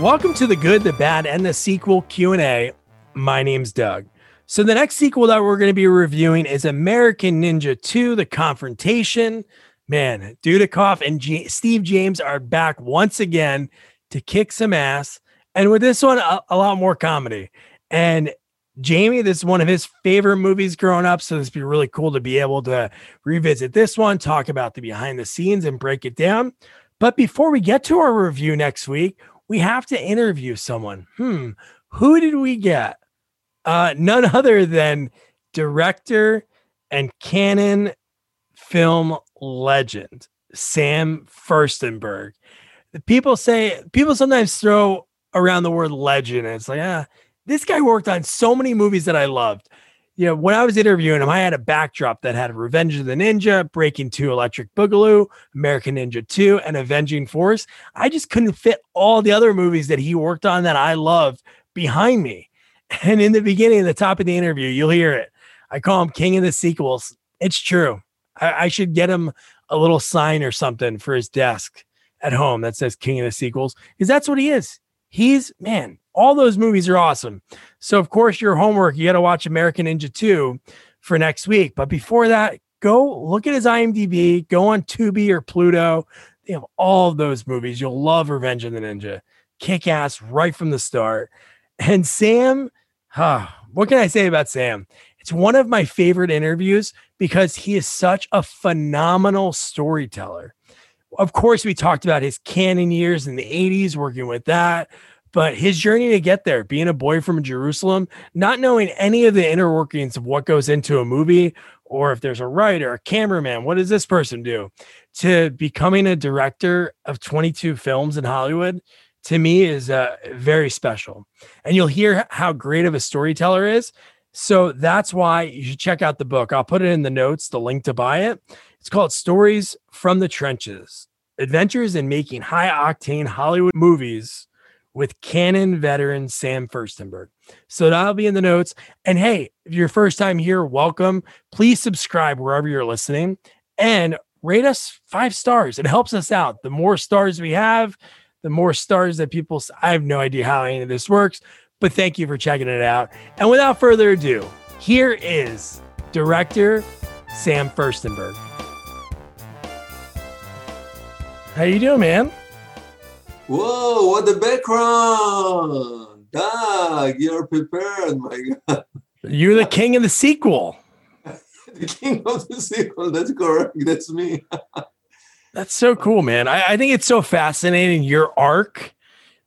Welcome to the Good, the Bad, and the Sequel Q&A. My name's Doug. So the next sequel that we're going to be reviewing is American Ninja 2: The Confrontation. Man, Dudikoff and Steve James are back once again to kick some ass. And with this one, a lot more comedy. And Jamie, this is one of his favorite movies growing up, so this would be really cool to be able to revisit this one, talk about the behind the scenes and break it down. But before we get to our review next week, we have to interview someone. Who did we get? None other than director and Cannon film legend, Sam Firstenberg. People sometimes throw around the word legend, and it's like, this guy worked on so many movies that I loved. You know, when I was interviewing him, I had a backdrop that had Revenge of the Ninja, Breakin' 2: Electric Boogaloo, American Ninja 2, and Avenging Force. I just couldn't fit all the other movies that he worked on that I loved behind me. And in the beginning, at the top of the interview, you'll hear it. I call him King of the Sequels. It's true. I should get him a little sign or something for his desk at home that says King of the Sequels, because that's what he is. He's, man, all those movies are awesome. So, of course, your homework, you got to watch American Ninja 2 for next week. But before that, go look at his IMDb, go on Tubi or Pluto. They have all of those movies. You'll love Revenge of the Ninja. Kick ass right from the start. And Sam, what can I say about Sam? It's one of my favorite interviews because he is such a phenomenal storyteller. Of course, we talked about his Cannon years in the 80s, working with that, but his journey to get there, being a boy from Jerusalem, not knowing any of the inner workings of what goes into a movie, or if there's a writer, a cameraman, what does this person do, to becoming a director of 22 films in Hollywood, to me is very special. And you'll hear how great of a storyteller is. So that's why you should check out the book. I'll put it in the notes, the link to buy it. It's called Stories from the Trenches, Adventures in Making High-Octane Hollywood Movies with Cannon veteran Sam Firstenberg. So that'll be in the notes. And hey, if you're first time here, welcome. Please subscribe wherever you're listening and rate us 5 stars. It helps us out. The more stars we have, the more stars that people... I have no idea how any of this works, but thank you for checking it out. And without further ado, here is director Sam Firstenberg. How you doing, man? Whoa, what the background. Doug, you're prepared, my God. You're the king of the sequel. The king of the sequel, that's correct. That's me. That's so cool, man. I think it's so fascinating, your arc,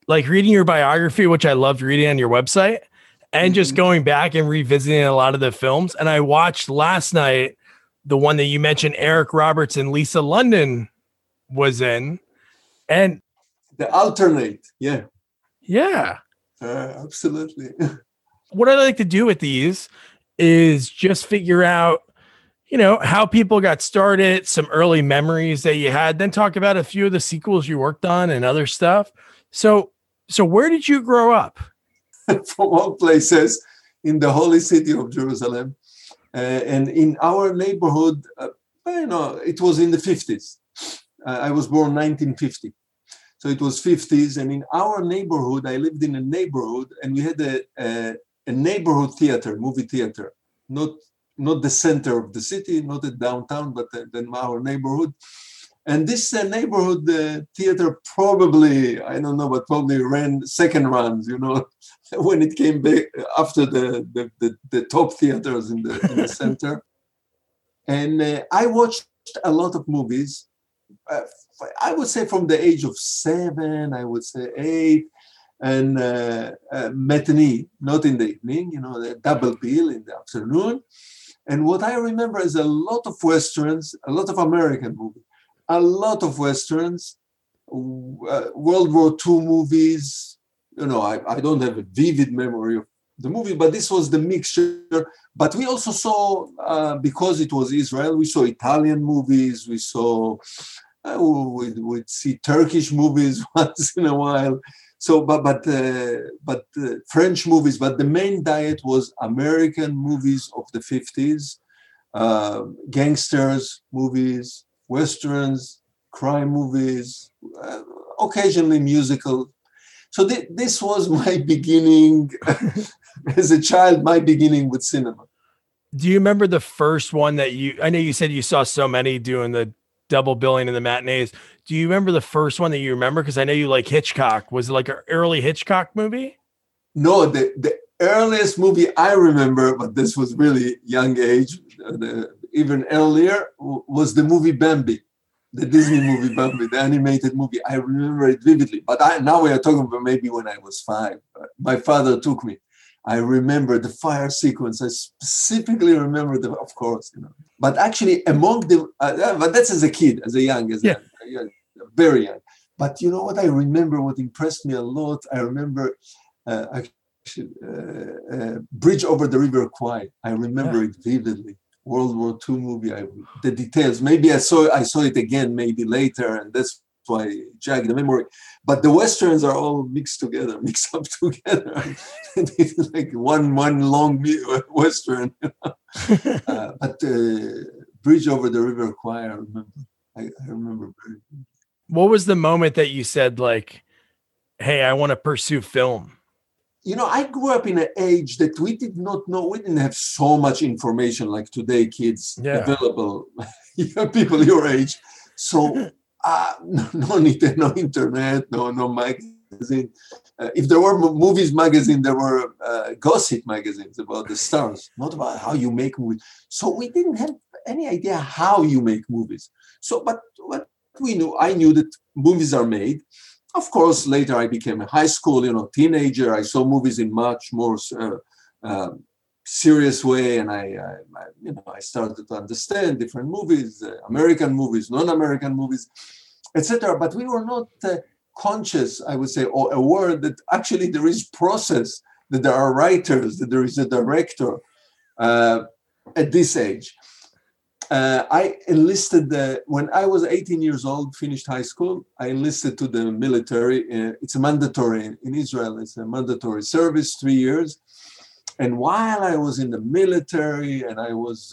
like reading your biography, which I loved reading on your website, and just going back and revisiting a lot of the films. And I watched last night, the one that you mentioned, Eric Roberts and Lisa London was in, and the alternate. Yeah. Absolutely. What I like to do with these is just figure out, you know, how people got started, some early memories that you had, then talk about a few of the sequels you worked on and other stuff. So where did you grow up? From all places in the holy city of Jerusalem. And in our neighborhood, it was in the 50s. I was born 1950, so it was 50s. And in our neighborhood, I lived in a neighborhood, and we had a neighborhood theater, movie theater, not the center of the city, not the downtown, but in our neighborhood. And this neighborhood theater probably ran second runs, when it came back after the top theaters in the center. And I watched a lot of movies. I would say from the age of 7, I would say 8, and matinee, not in the evening, the double bill in the afternoon. And what I remember is a lot of Westerns, a lot of American movies, a lot of Westerns, World War II movies. I don't have a vivid memory of the movie, but this was the mixture. But we also saw, because it was Israel, we saw Italian movies, we saw... we'd see Turkish movies once in a while. So, but French movies. But the main diet was American movies of the 50s, gangsters movies, Westerns, crime movies, occasionally musical. So this was my beginning as a child, my beginning with cinema. Do you remember the first one that I know you said you saw so many doing the double billing in the matinees. Do you remember the first one that you remember? Because I know you like Hitchcock. Was it like an early Hitchcock movie? No, the earliest movie I remember, but this was really young age, even earlier, was the movie Bambi, the Disney movie Bambi, the animated movie. I remember it vividly. But now we are talking about maybe when I was 5. My father took me. I remember the fire sequence. I specifically remember of course, you know. But actually, among the, but that's as a kid, very young. But you know what I remember? What impressed me a lot? I remember, Bridge Over the River Kwai. I remember it vividly. World War II movie. The details. Maybe I saw it again. Maybe later, and that's why I jagged the memory. But the westerns are all mixed up together. It's like one long western. But Bridge Over the River Kwai, I remember. I remember. What was the moment that you said, like, "Hey, I want to pursue film"? You know, I grew up in an age that we did not know. We didn't have so much information like today, kids available. People your age, so no need, no internet, no magazine. If there were movies magazine, there were gossip magazines about the stars, not about how you make movies. So we didn't have any idea how you make movies. So, but what we knew, I knew that movies are made. Of course, later I became a high school, teenager. I saw movies in much more serious way, and I started to understand different movies, American movies, non-American movies, etc. But we were not conscious, I would say, or aware that actually there is process, that there are writers, that there is a director at this age. I enlisted when I was 18 years old, finished high school. I enlisted to the military. It's mandatory in Israel. It's a mandatory service, 3 years. And while I was in the military, and I was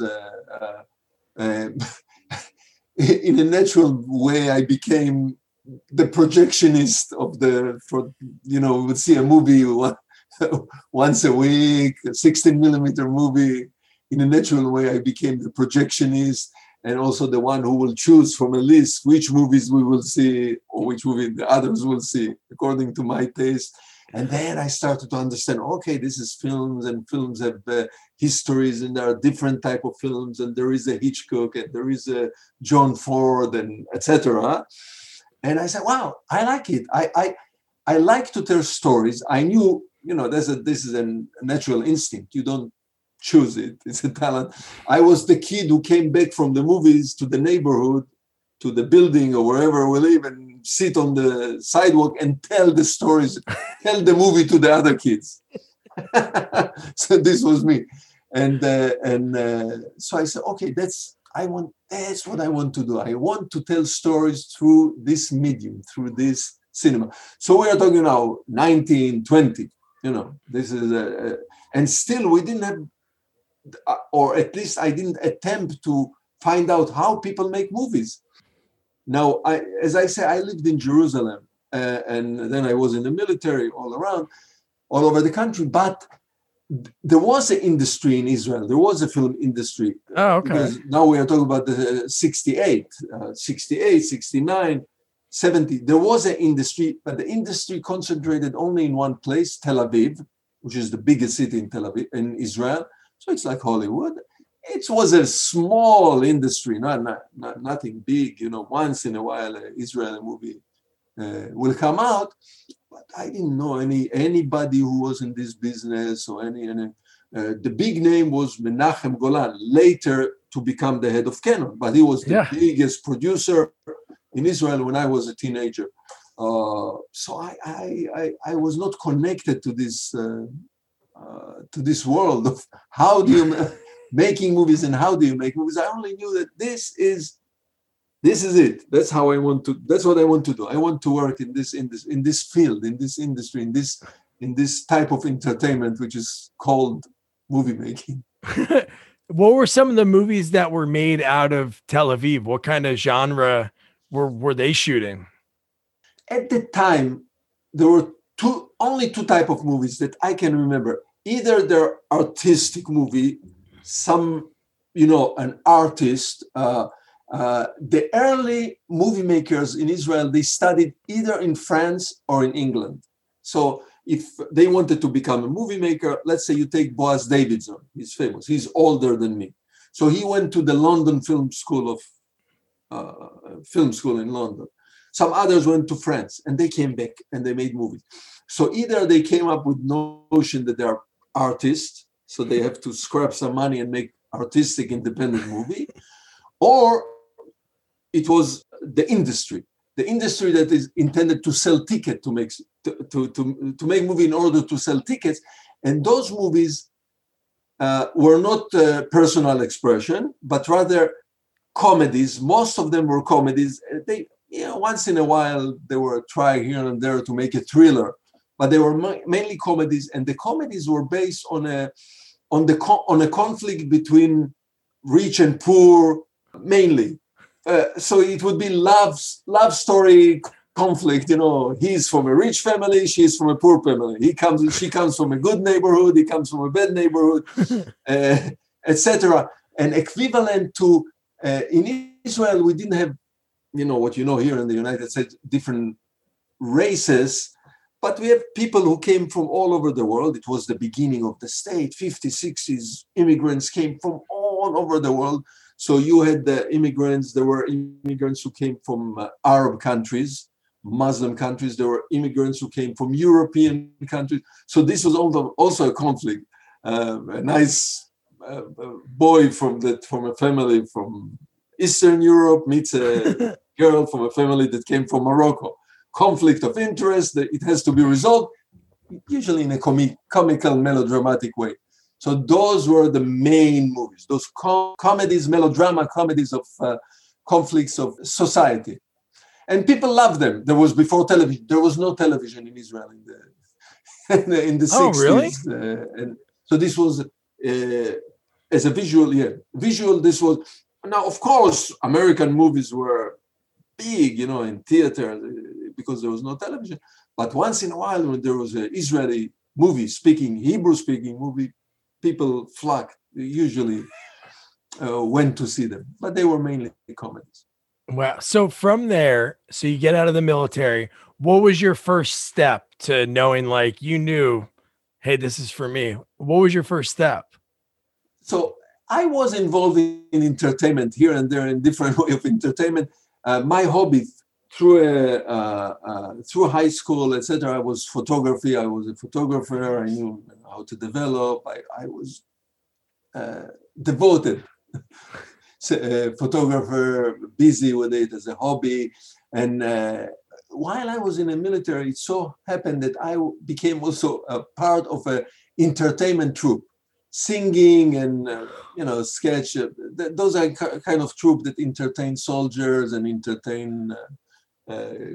in a natural way, I became the projectionist would see a movie once a week, a 16 millimeter movie. In a natural way, I became the projectionist and also the one who will choose from a list which movies we will see or which movie the others will see according to my taste. And then I started to understand, okay, this is films, and films have histories, and there are different type of films, and there is a Hitchcock, and there is a John Ford, and etc. And I said, wow, I like it. I like to tell stories. I knew, this is a natural instinct. You don't choose it. It's a talent. I was the kid who came back from the movies to the neighborhood, to the building or wherever we live, and sit on the sidewalk and tell the stories, tell the movie to the other kids. So this was me. And so I said, okay, that's what I want to do. I want to tell stories through this medium, through this cinema. So we are talking now 1920, this is and still we didn't have, or at least I didn't attempt to find out how people make movies. Now, I lived in Jerusalem, and then I was in the military all over the country. But there was an industry in Israel. There was a film industry. Oh, okay. Because now we are talking about the 68, 69, 70. There was an industry, but the industry concentrated only in one place, Tel Aviv, which is the biggest city in Israel. So it's like Hollywood. It was a small industry, not nothing big. Once in a while, an Israeli movie will come out, but I didn't know anybody who was in this business or any. The big name was Menachem Golan, later to become the head of Cannon, but he was the biggest producer in Israel when I was a teenager. So I was not connected to this world of how do you making movies and how do you make movies. I only knew that this is it. That's how I want to. That's what I want to do. I want to work in this field, in this industry, in this type of entertainment, which is called movie making. What were some of the movies that were made out of Tel Aviv? What kind of genre were they shooting? At the time, there were only two type of movies that I can remember. Either they're artistic movie, some, you know, an artist. The early movie makers in Israel, they studied either in France or in England. So if they wanted to become a movie maker, let's say you take Boaz Davidson, he's famous, he's older than me. So he went to the London film school in London. Some others went to France and they came back and they made movies. So either they came up with notion that they're artists, so they have to scrap some money and make artistic independent movie, or it was the industry that is intended to sell tickets, to make movie in order to sell tickets. And those movies were not personal expression, but rather comedies. Most of them were comedies. They, you know, once in a while, they were trying here and there to make a thriller, but they were mainly comedies. And the comedies were based on a conflict between rich and poor, mainly. So it would be love story conflict. You know, he's from a rich family, she's from a poor family. She comes from a good neighborhood, he comes from a bad neighborhood, etc. And equivalent to in Israel, we didn't have, you know, what you know here in the United States, different races, but we have people who came from all over the world. It was the beginning of the state, 50s, 60s. Immigrants came from all over the world. So you had the immigrants, there were immigrants who came from Arab countries, Muslim countries, there were immigrants who came from European countries. So this was also a conflict. A nice boy from a family from Eastern Europe meets a girl from a family that came from Morocco. Conflict of interest, it has to be resolved, usually in a comical, melodramatic way. So those were the main movies, those comedies, melodrama comedies of conflicts of society. And people loved them. There was before television. There was no television in Israel in the 60s. Oh, really? And so this was, as a visual, this was... Now, of course, American movies were big, you know, in theater because there was no television. But once in a while, when there was an Israeli movie, Hebrew-speaking movie, people flocked, usually went to see them, but they were mainly comedies. Wow. So from there, so you get out of the military, what was your first step to knowing, like, you knew, hey, this is for me? What was your first step? So I was involved in entertainment here and there in different way of entertainment. My hobby through high school, etc., was photography. I was a photographer. I knew how to develop. I was devoted photographer, busy with it as a hobby. And while I was in the military, it so happened that I became also a part of an entertainment troupe, singing and sketch. Those are kind of troupe that entertain soldiers and entertain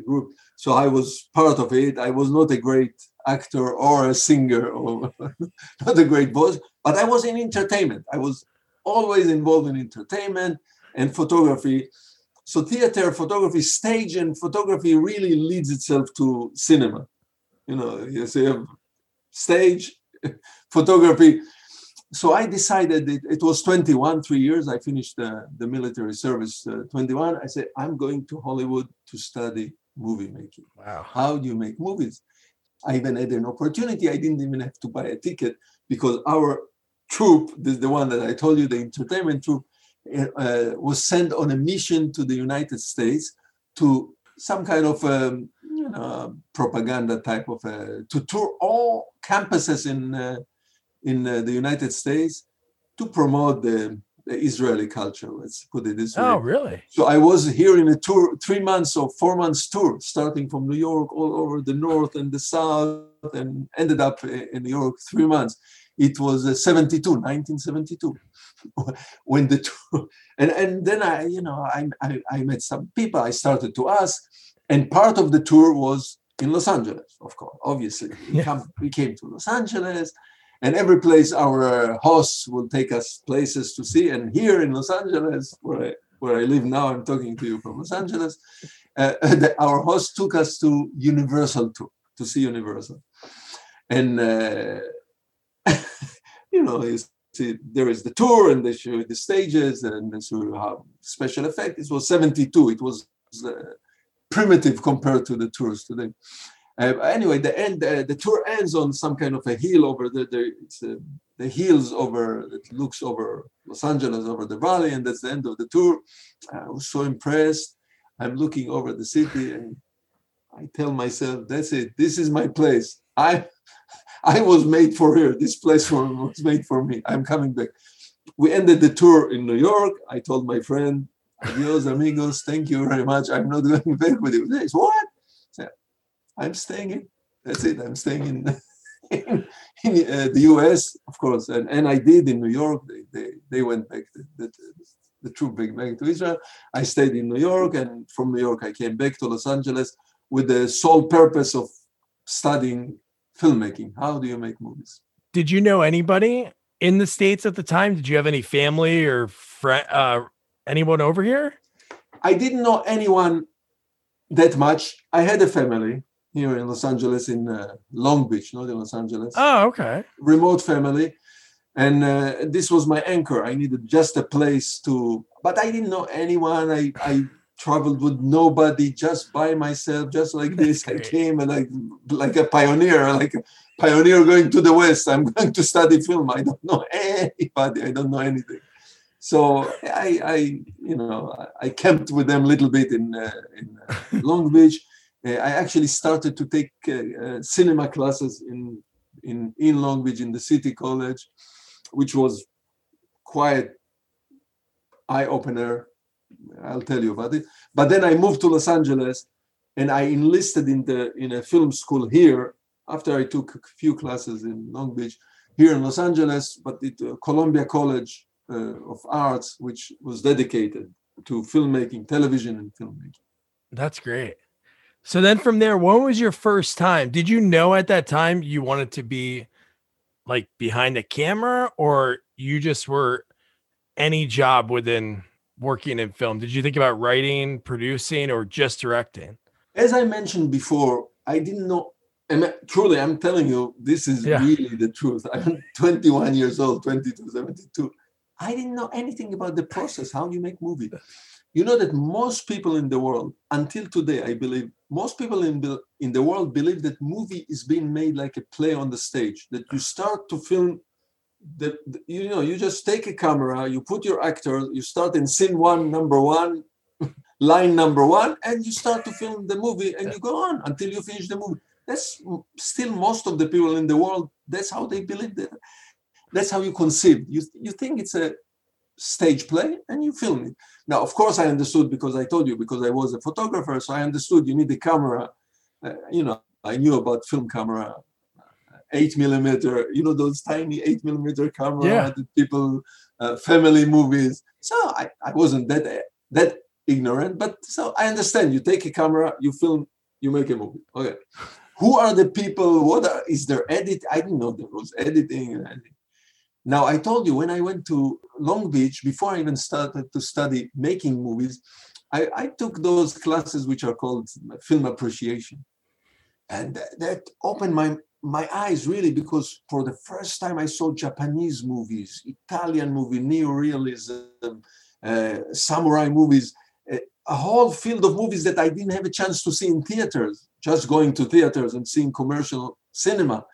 group. So I was part of it. I was not a great actor or a singer or not a great voice, but I was in entertainment. I was always involved in entertainment and photography. So theater, photography, stage, and photography really leads itself to cinema. You know, you see stage, photography. So I decided, it was 21, 3 years. I finished the military service, 21. I said, I'm going to Hollywood to study movie making. Wow. How do you make movies? I even had an opportunity. I didn't even have to buy a ticket because our troupe, the one that I told you, the entertainment troupe, was sent on a mission to the United States to some kind of propaganda type of, to tour all campuses in the United States to promote the Israeli culture, let's put it this way. Oh, really? So I was here in a tour, 3 months or 4 months tour, starting from New York, all over the north and the south, and ended up in New York 3 months. It was 1972, when the tour, and then I met some people, I started to ask, and part of the tour was in Los Angeles, of course, obviously. We came to Los Angeles, and every place our hosts will take us places to see. And here in Los Angeles, where I live now, I'm talking to you from Los Angeles, our host took us to Universal Tour, to see Universal. And, you know, you see, there is the tour and they show the stages and they show how special effect. It was 72. It was primitive compared to the tours today. Anyway, the tour ends on some kind of a hill over the hills over, it looks over Los Angeles, over the valley, and that's the end of the tour. I was so impressed. I'm looking over the city and I tell myself, that's it. This is my place. I was made for here. This place was made for me. I'm coming back. We ended the tour in New York. I told my friend, adios, amigos. Thank you very much. I'm not going back with you. He said, what? I'm staying in. That's it. I'm staying in the U.S., of course. And I did in New York. They went back. The troop went back to Israel. I stayed in New York. And from New York, I came back to Los Angeles with the sole purpose of studying filmmaking. How do you make movies? Did you know anybody in the States at the time? Did you have any family or anyone over here? I didn't know anyone that much. I had a family here in Los Angeles, in Long Beach, not in Los Angeles. Oh, okay. Remote family. And this was my anchor. I needed just a place to, but I didn't know anyone. I traveled with nobody, just by myself, just like this. I came and like a pioneer, going to the West. I'm going to study film. I don't know anybody. I don't know anything. So I camped with them a little bit in Long Beach. I actually started to take cinema classes in Long Beach, in the City College, which was quite eye-opener. I'll tell you about it. But then I moved to Los Angeles, and I enlisted in a film school here after I took a few classes in Long Beach, here in Los Angeles, but at Columbia College of Arts, which was dedicated to filmmaking, television and filmmaking. That's great. So then from there, when was your first time? Did you know at that time you wanted to be like behind the camera, or you just were any job within working in film? Did you think about writing, producing, or just directing? As I mentioned before, I didn't know. And truly, I'm telling you, this is really the truth. I'm 21 years old, 22, 72. I didn't know anything about the process, how you make movies. You know that most people in the world, until today, I believe, most people in the world believe that movie is being made like a play on the stage, that you start to film, that you know, you just take a camera, you put your actor, you start in scene one, number one, line number one, and you start to film the movie, and you go on until you finish the movie. That's still most of the people in the world, that's how they believe that. That's how you conceive. You think it's a stage play and you film it. Now, of course, I understood because I told you, because I was a photographer, so I understood you need a camera. I knew about film camera, 8mm, you know, those tiny 8mm camera that people, family movies. So I wasn't that ignorant, but so I understand. You take a camera, you film, you make a movie. Okay. Who are the people? Is there edit? I didn't know there was editing and anything. Now, I told you, when I went to Long Beach, before I even started to study making movies, I took those classes which are called film appreciation. And that opened my eyes, really, because for the first time I saw Japanese movies, Italian movies, neorealism, samurai movies, a whole field of movies that I didn't have a chance to see in theaters, just going to theaters and seeing commercial cinema.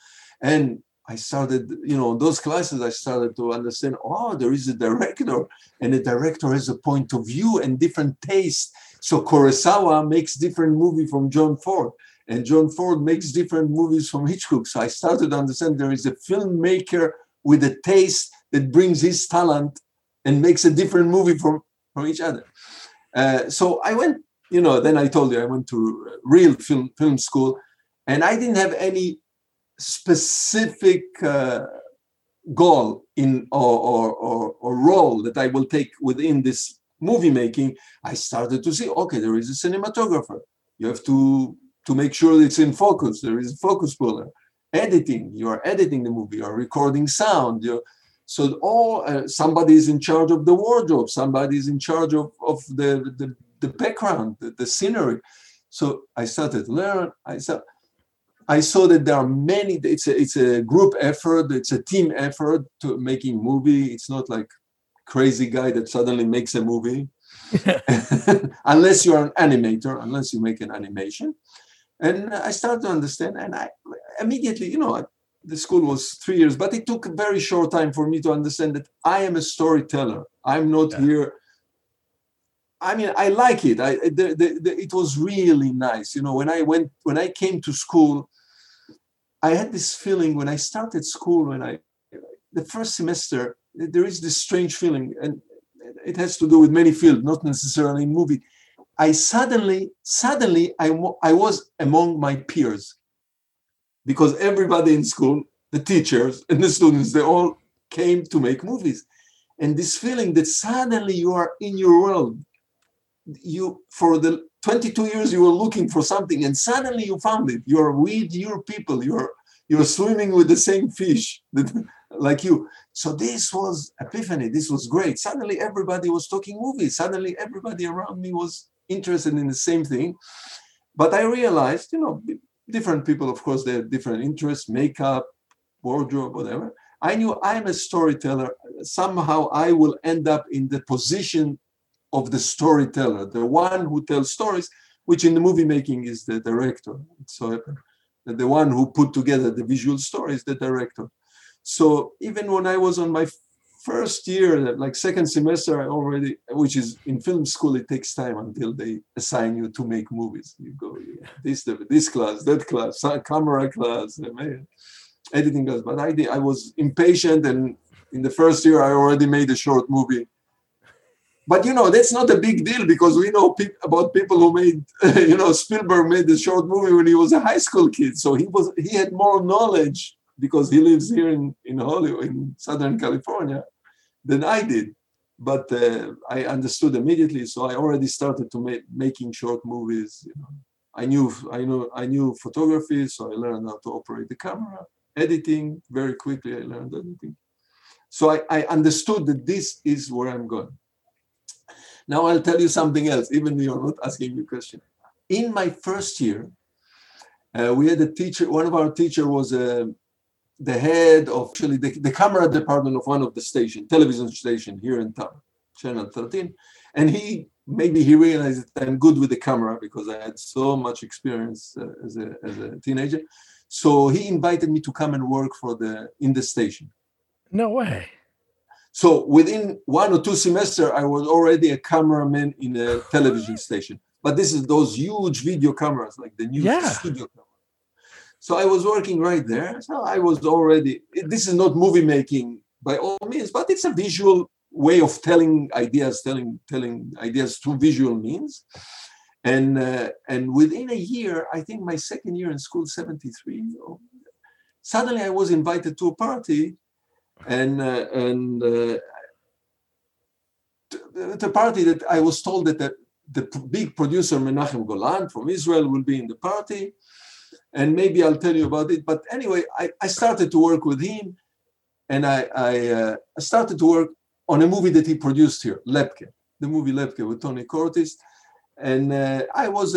And I started, those classes, I started to understand, there is a director, and the director has a point of view and different taste. So Kurosawa makes different movies from John Ford, and John Ford makes different movies from Hitchcock. So I started to understand there is a filmmaker with a taste that brings his talent and makes a different movie from each other. So I went, then I told you, I went to real film school, and I didn't have any specific goal in or role that I will take within this movie making. I started to see, there is a cinematographer. You have to make sure it's in focus. There is a focus puller. Editing, you are editing the movie. You are recording sound. Somebody is in charge of the wardrobe. Somebody is in charge of the background, the scenery. So I started to learn. I saw that there are many, it's a group effort, it's a team effort to making movie. It's not like crazy guy that suddenly makes a movie. Unless you're an animator, unless you make an animation. And I started to understand, and I immediately, the school was 3 years, but it took a very short time for me to understand that I am a storyteller. I'm not here. I mean, I like it. It was really nice. When I came to school, I had this feeling when I started school, the first semester, there is this strange feeling, and it has to do with many fields, not necessarily movie. I suddenly I was among my peers, because everybody in school, the teachers and the students, they all came to make movies. And this feeling that suddenly you are in your world, you, for the 22 years you were looking for something, and suddenly you found it. You're with your people, you're swimming with the same fish like you. So this was epiphany, this was great. Suddenly everybody was talking movies. Suddenly everybody around me was interested in the same thing. But I realized, different people, of course, they have different interests, makeup, wardrobe, whatever. I knew I'm a storyteller. Somehow I will end up in the position of the storyteller, the one who tells stories, which in the movie making is the director. So the one who put together the visual story is the director. So even when I was on my first year, like second semester, which is in film school, it takes time until they assign you to make movies. You go this class, that class, camera class, editing class. But I was impatient, and in the first year, I already made a short movie. But that's not a big deal, because we know about people who made, Spielberg made the short movie when he was a high school kid. So he had more knowledge, because he lives here in Hollywood, in Southern California, than I did. But I understood immediately, so I already started to making short movies. I knew photography, so I learned how to operate the camera. Editing, very quickly I learned editing. So I understood that this is where I'm going. Now I'll tell you something else, even though you're not asking me a question. In my first year, we had a teacher, one of our teachers was the head of the camera department of one of the television station here in town, Channel 13. And he realized that I'm good with the camera, because I had so much experience as a teenager. So he invited me to come and work in the station. No way. So within one or two semesters, I was already a cameraman in a television station. But this is those huge video cameras, like the new studio camera. So I was working right there. So I was already, this is not movie making by all means, but it's a visual way of telling ideas through visual means. And within a year, I think my second year in school, 73, suddenly I was invited to a party, and the party that I was told that the big producer Menachem Golan from Israel will be in the party. And maybe I'll tell you about it. But anyway, I started to work with him, and I started to work on a movie that he produced here, Lepke, the movie Lepke with Tony Curtis. And I was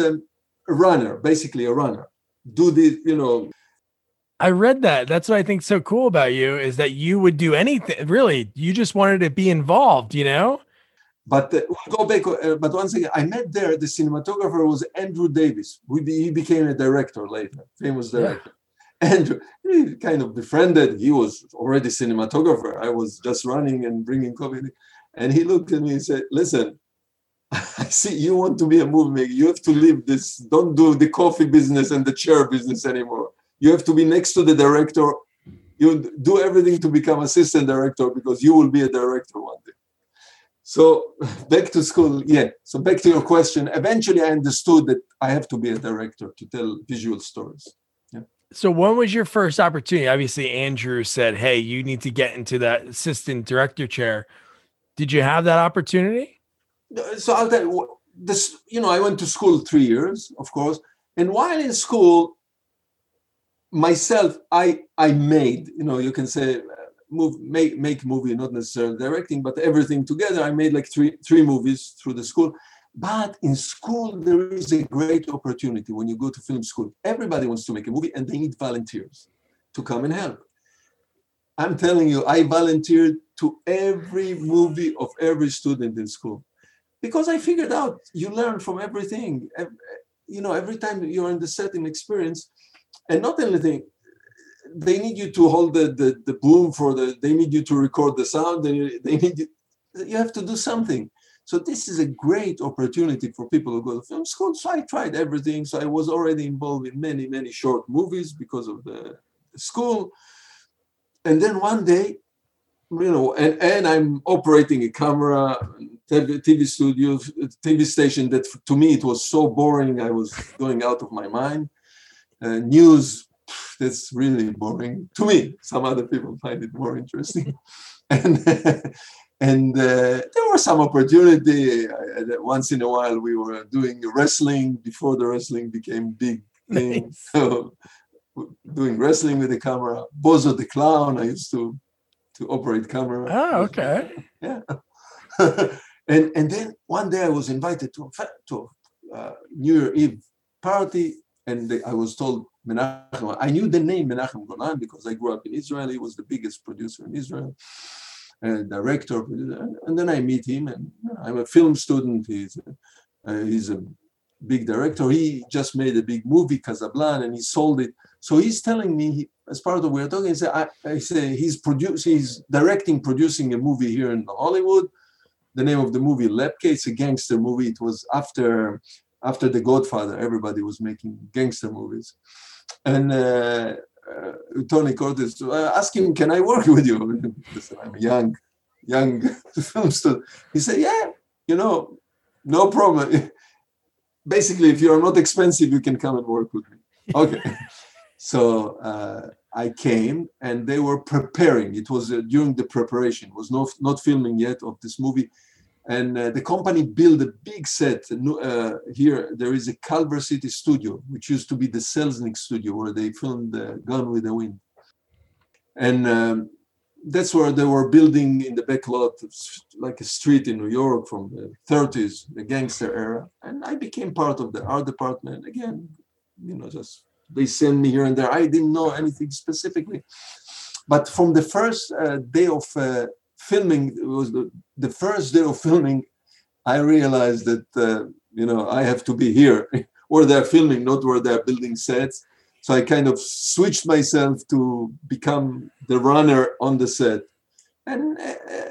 basically a runner. I read that. That's what I think so cool about you, is that you would do anything. Really, you just wanted to be involved, But we'll go back. But once again, I met there, the cinematographer was Andrew Davis. He became a director later, famous director. Yeah. Andrew, he kind of befriended. He was already cinematographer. I was just running and bringing coffee. And he looked at me and said, "Listen, I see you want to be a movie maker. You have to leave this. Don't do the coffee business and the chair business anymore. You have to be next to the director. You do everything to become assistant director, because you will be a director one day." So back to school, yeah. So back to your question. Eventually, I understood that I have to be a director to tell visual stories. Yeah. So when was your first opportunity? Obviously, Andrew said, "Hey, you need to get into that assistant director chair." Did you have that opportunity? So I'll tell you, I went to school 3 years, of course, and while in school, myself, I made, you can say, make movie, not necessarily directing, but everything together. I made like three movies through the school. But in school, there is a great opportunity when you go to film school. Everybody wants to make a movie and they need volunteers to come and help. I'm telling you, I volunteered to every movie of every student in school because I figured out you learn from everything. You know, every time you're in the setting experience, and not anything, they need you to hold the boom for the, they need you to record the sound, they need you, you have to do something. So this is a great opportunity for people who go to film school. So I tried everything. So I was already involved in many, many short movies because of the school. And then one day, you know, and I'm operating a camera, TV studio, TV station that to me, it was so boring. I was going out of my mind. News, that's really boring to me. Some other people find it more interesting. And there were some opportunity. Once in a while, we were doing wrestling before the wrestling became big thing. Nice. So doing wrestling with the camera. Bozo the Clown, I used to operate camera. Oh, okay. Yeah. and then one day I was invited to a New Year Eve party, and I was told Menachem. I knew the name Menachem Golan because I grew up in Israel. He was the biggest producer in Israel. Director, and then I meet him, and I'm a film student. He's a big director. He just made a big movie, Casablanca, and he sold it. So he's telling me, as part of we're talking, I say he's producing a movie here in Hollywood. The name of the movie Lepke. It's a gangster movie. It was after The Godfather. Everybody was making gangster movies, and. Tony Curtis, ask him, can I work with you? I said, I'm a young film student. He said, yeah, you know, no problem. Basically, if you're not expensive, you can come and work with me. Okay. So I came and they were preparing. It was during the preparation. It was not filming yet of this movie. And the company built a big set. Here, there is a Culver City studio, which used to be the Selznick studio, where they filmed Gone with the Wind. And that's where they were building in the back lot, like a street in New York from the 30s, the gangster era. And I became part of the art department. Again, you know, just they sent me here and there. I didn't know anything specifically. But from the first day of... filming, it was the first day of filming, I realized that, you know, I have to be here where they're filming, not where they're building sets. So I kind of switched myself to become the runner on the set. And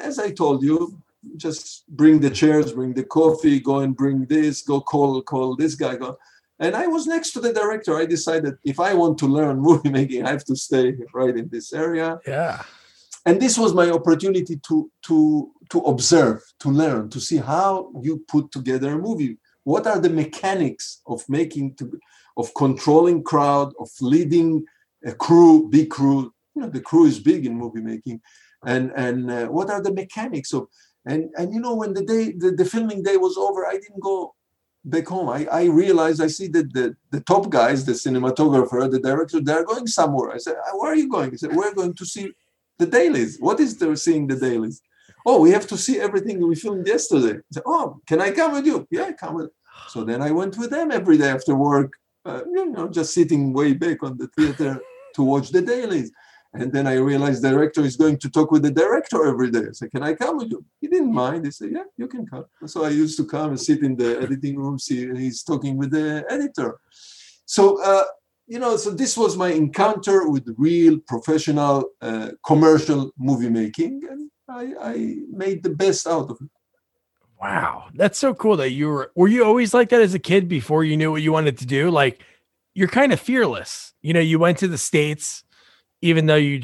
as I told you, just bring the chairs, bring the coffee, go and bring this, go call this guy. Go. And I was next to the director. I decided if I want to learn movie making, I have to stay right in this area. Yeah. And this was my opportunity to observe, to learn, to see how you put together a movie. What are the mechanics of making, of controlling crowd, of leading a crew, big crew. You know, the crew is big in movie making. And what are the mechanics of? And you know, when the filming day was over, I didn't go back home. I realized I see that the top guys, the cinematographer, the director, they're going somewhere. I said, where are you going? He said, we're going to see the dailies. What is there seeing the dailies? Oh, we have to see everything we filmed yesterday. So, oh, can I come with you? Yeah, come with. So then I went with them every day after work, you know, just sitting way back on the theater to watch the dailies. And then I realized the director is going to talk with the director every day. I said, can I come with you? He didn't mind. He said, yeah, you can come. So I used to come and sit in the editing room, see he's talking with the editor. So, you know, so this was my encounter with real professional commercial movie making, and I made the best out of it. Wow, that's so cool that you were you always like that as a kid before you knew what you wanted to do? Like, you're kind of fearless. You know, you went to the States, even though you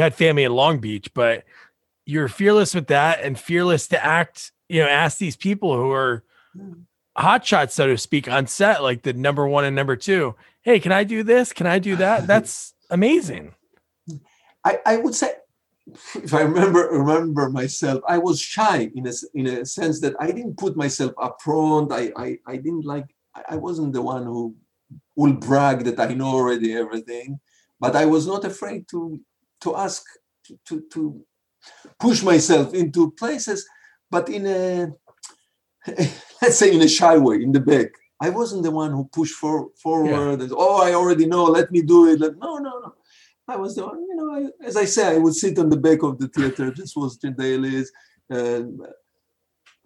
had family in Long Beach, but you're fearless with that and fearless to act, you know, ask these people who are hotshots, so to speak, on set, like the number one and number two. Hey, can I do this? Can I do that? That's amazing. I would say, if I remember myself, I was shy in a sense that I didn't put myself up front. I didn't like, I wasn't the one who will brag that I know already everything, but I was not afraid to ask, to push myself into places, but in a, let's say, in a shy way, in the back. I wasn't the one who pushed forward. Yeah. And, I already know. Let me do it. Like, no. I was the one, as I say, I would sit on the back of the theater. This was the dailies. And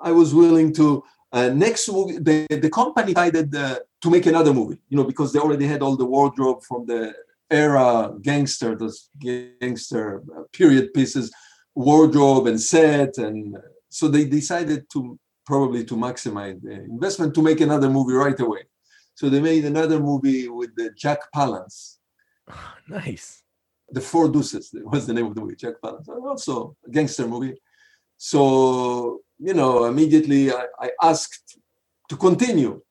I was willing to. Next movie, the company decided to make another movie, because they already had all the wardrobe from the era gangster, those gangster period pieces, wardrobe and set. And so they decided to probably to maximize the investment to make another movie right away. So they made another movie with Jack Palance. Oh, nice. The Four Deuces was the name of the movie, Jack Palance. Also a gangster movie. So, immediately I asked to continue.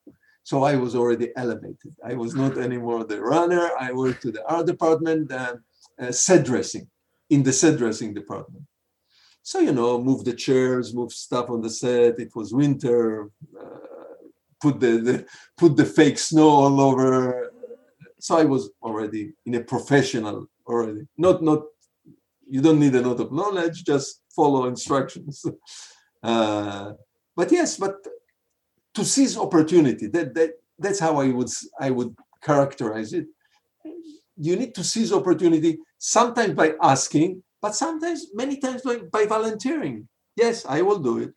So I was already elevated. I was not anymore the runner. I worked to the art department, set dressing, in the set dressing department. So, move the chairs, move stuff on the set. It was winter, put the fake snow all over. So I was already in a professional already. Not you don't need a lot of knowledge, just follow instructions. But to seize opportunity, that's how I would characterize it. You need to seize opportunity, sometimes by asking, but sometimes, many times by volunteering. Yes, I will do it.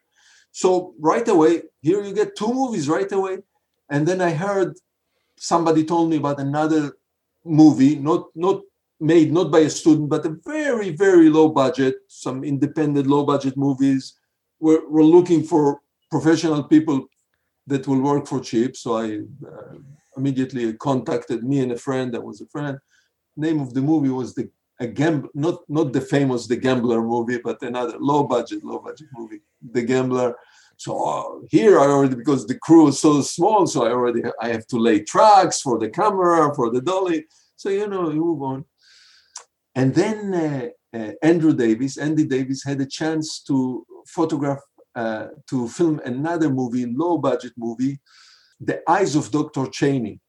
So right away, here you get two movies right away. And then I heard somebody told me about another movie, not made, not by a student, but a very, very low budget, some independent low budget movies. We're looking for professional people that will work for cheap. So I immediately contacted me and a friend that was a friend. Name of the movie was not the famous The Gambler movie, but another low budget movie, The Gambler. So because the crew is so small, so I have to lay tracks for the camera, for the dolly. So, you move on. And then Andy Davis had a chance to photograph, to film another movie, low budget movie, The Eyes of Dr. Cheney.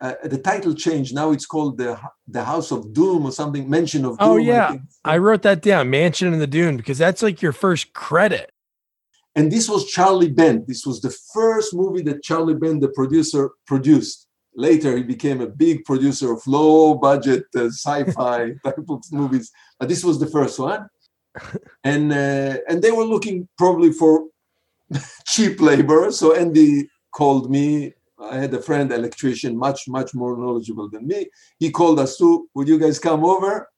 The title changed. Now it's called the House of Doom or something, Mansion of Doom. Oh, yeah. I wrote that down, Mansion of the Doom, because that's like your first credit. And this was Charlie Bent. This was the first movie that Charlie Bent, the producer, produced. Later, he became a big producer of low-budget sci-fi type of movies. But this was the first one. And they were looking probably for cheap labor. So Andy called me. I had a friend, electrician, much, much more knowledgeable than me. He called us too. Would you guys come over,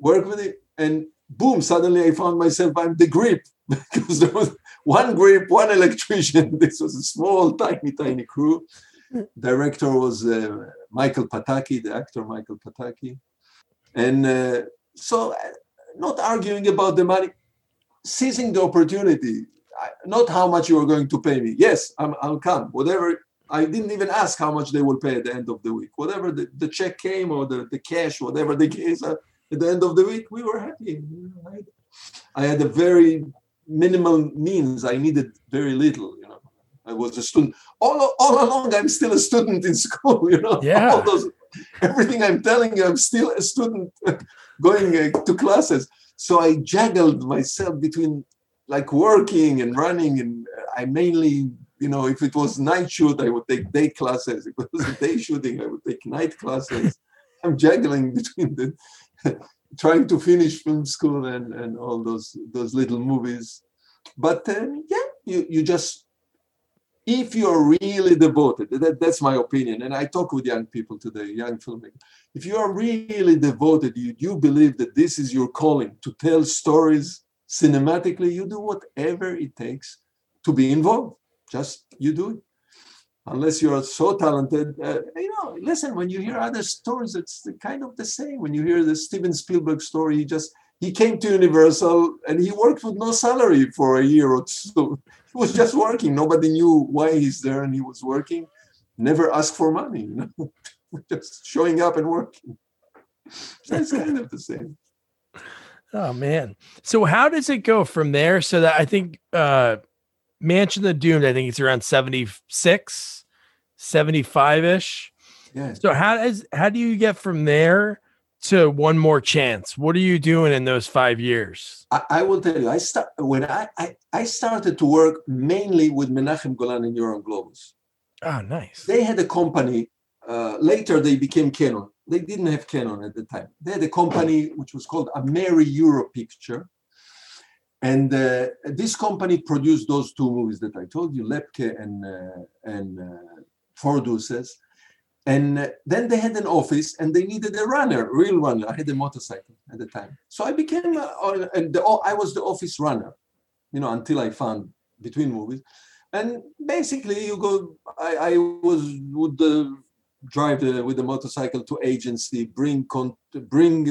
work with it? And boom, suddenly I found myself, I'm the grip. Because there was one grip, one electrician. This was a small, tiny crew. Director was Michael Pataki. And not arguing about the money, seizing the opportunity, not how much you are going to pay me. Yes, I'll come. Whatever, I didn't even ask how much they will pay at the end of the week. Whatever the check came or the cash, whatever the case, at the end of the week, we were happy. I had a very minimal means. I needed very little. I was a student. All along, I'm still a student in school, Yeah. Everything I'm telling you, I'm still a student going to classes. So I juggled myself between like working and running. And I mainly, if it was night shoot, I would take day classes. If it was a day shooting, I would take night classes. I'm juggling between trying to finish film school and all those little movies. But you just... If you're really devoted, that's my opinion, and I talk with young people today, young filmmakers. If you are really devoted, you believe that this is your calling to tell stories cinematically, you do whatever it takes to be involved. Just you do it. Unless you are so talented. Listen, when you hear other stories, it's kind of the same. When you hear the Steven Spielberg story, he came to Universal and he worked with no salary for a year or two. He was just working. Nobody knew why he's there, and he was working. Never asked for money. Just showing up and working. That's kind of the same. Oh, man. So how does it go from there? So that I think Mansion of the Doomed, I think it's around 76, 75-ish. Yeah. So how do you get from there to One More Chance? What are you doing in those 5 years? I will tell you, I started to work mainly with Menachem Golan and Yoram Globus. Oh, nice. They had a company. Later, they became Cannon. They didn't have Cannon at the time. They had a company which was called A Merry Euro Picture. And this company produced those two movies that I told you, Lepke and Four Deuces. And then they had an office and they needed a runner, real runner. I had a motorcycle at the time. So I became, I was the office runner, until I found between movies. And basically I would drive with the motorcycle to agency, bring a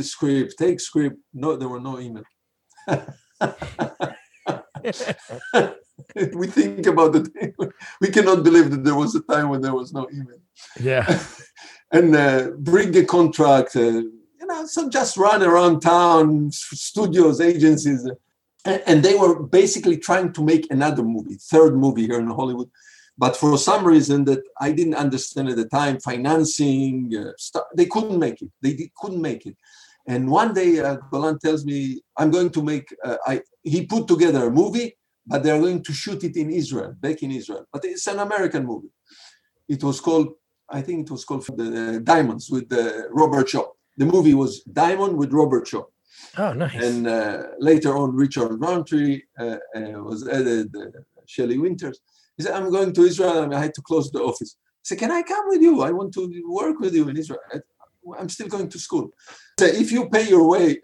script, take script. No, there were no email. We think about the thing. We cannot believe that there was a time when there was no email. Yeah. And bring a contract, so just run around town, studios, agencies. And they were basically trying to make another movie, third movie here in Hollywood. But for some reason that I didn't understand at the time, financing, they couldn't make it. And one day, Golan tells me, I'm going to make, he put together a movie, but they're going to shoot it in Israel, back in Israel. But it's an American movie. It was called The Diamonds with Robert Shaw. The movie was Diamond with Robert Shaw. Oh, nice. And later on, Richard Roundtree was added, Shelley Winters. He said, I'm going to Israel. I had to close the office. I said, can I come with you? I want to work with you in Israel. I'm still going to school. So if you pay your way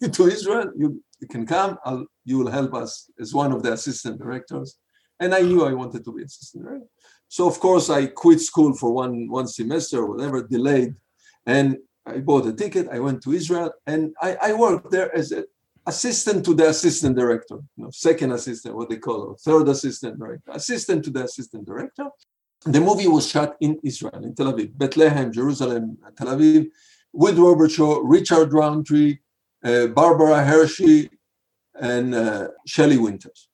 to Israel, you can come. You will help us as one of the assistant directors. And I knew I wanted to be assistant director. So, of course, I quit school for one semester or whatever, delayed. And I bought a ticket. I went to Israel. And I worked there as an assistant to the assistant director, second assistant, what they call it, third assistant director, assistant to the assistant director. The movie was shot in Israel, in Tel Aviv, Bethlehem, Jerusalem, Tel Aviv, with Robert Shaw, Richard Roundtree, Barbara Hershey, and Shelley Winters.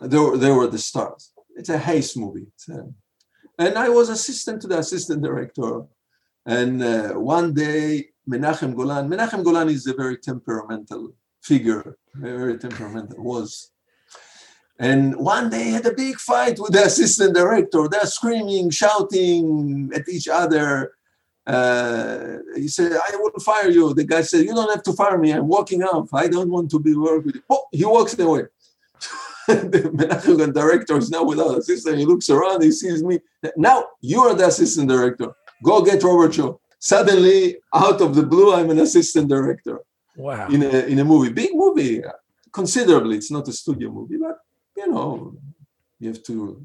They were the stars. It's a Hayes movie. And I was assistant to the assistant director. And one day, Menachem Golan is a very temperamental figure, very temperamental, was. And one day had a big fight with the assistant director. They're screaming, shouting at each other. He said, I will fire you. The guy said, you don't have to fire me. I'm walking off. I don't want to be working with you. Oh, he walks away. The Menachem director is now without assistant. He looks around. He sees me. Now you are the assistant director. Go get Robert Shaw. Suddenly, out of the blue, I'm an assistant director. Wow. In a movie. Big movie. Considerably. It's not a studio movie, but you have to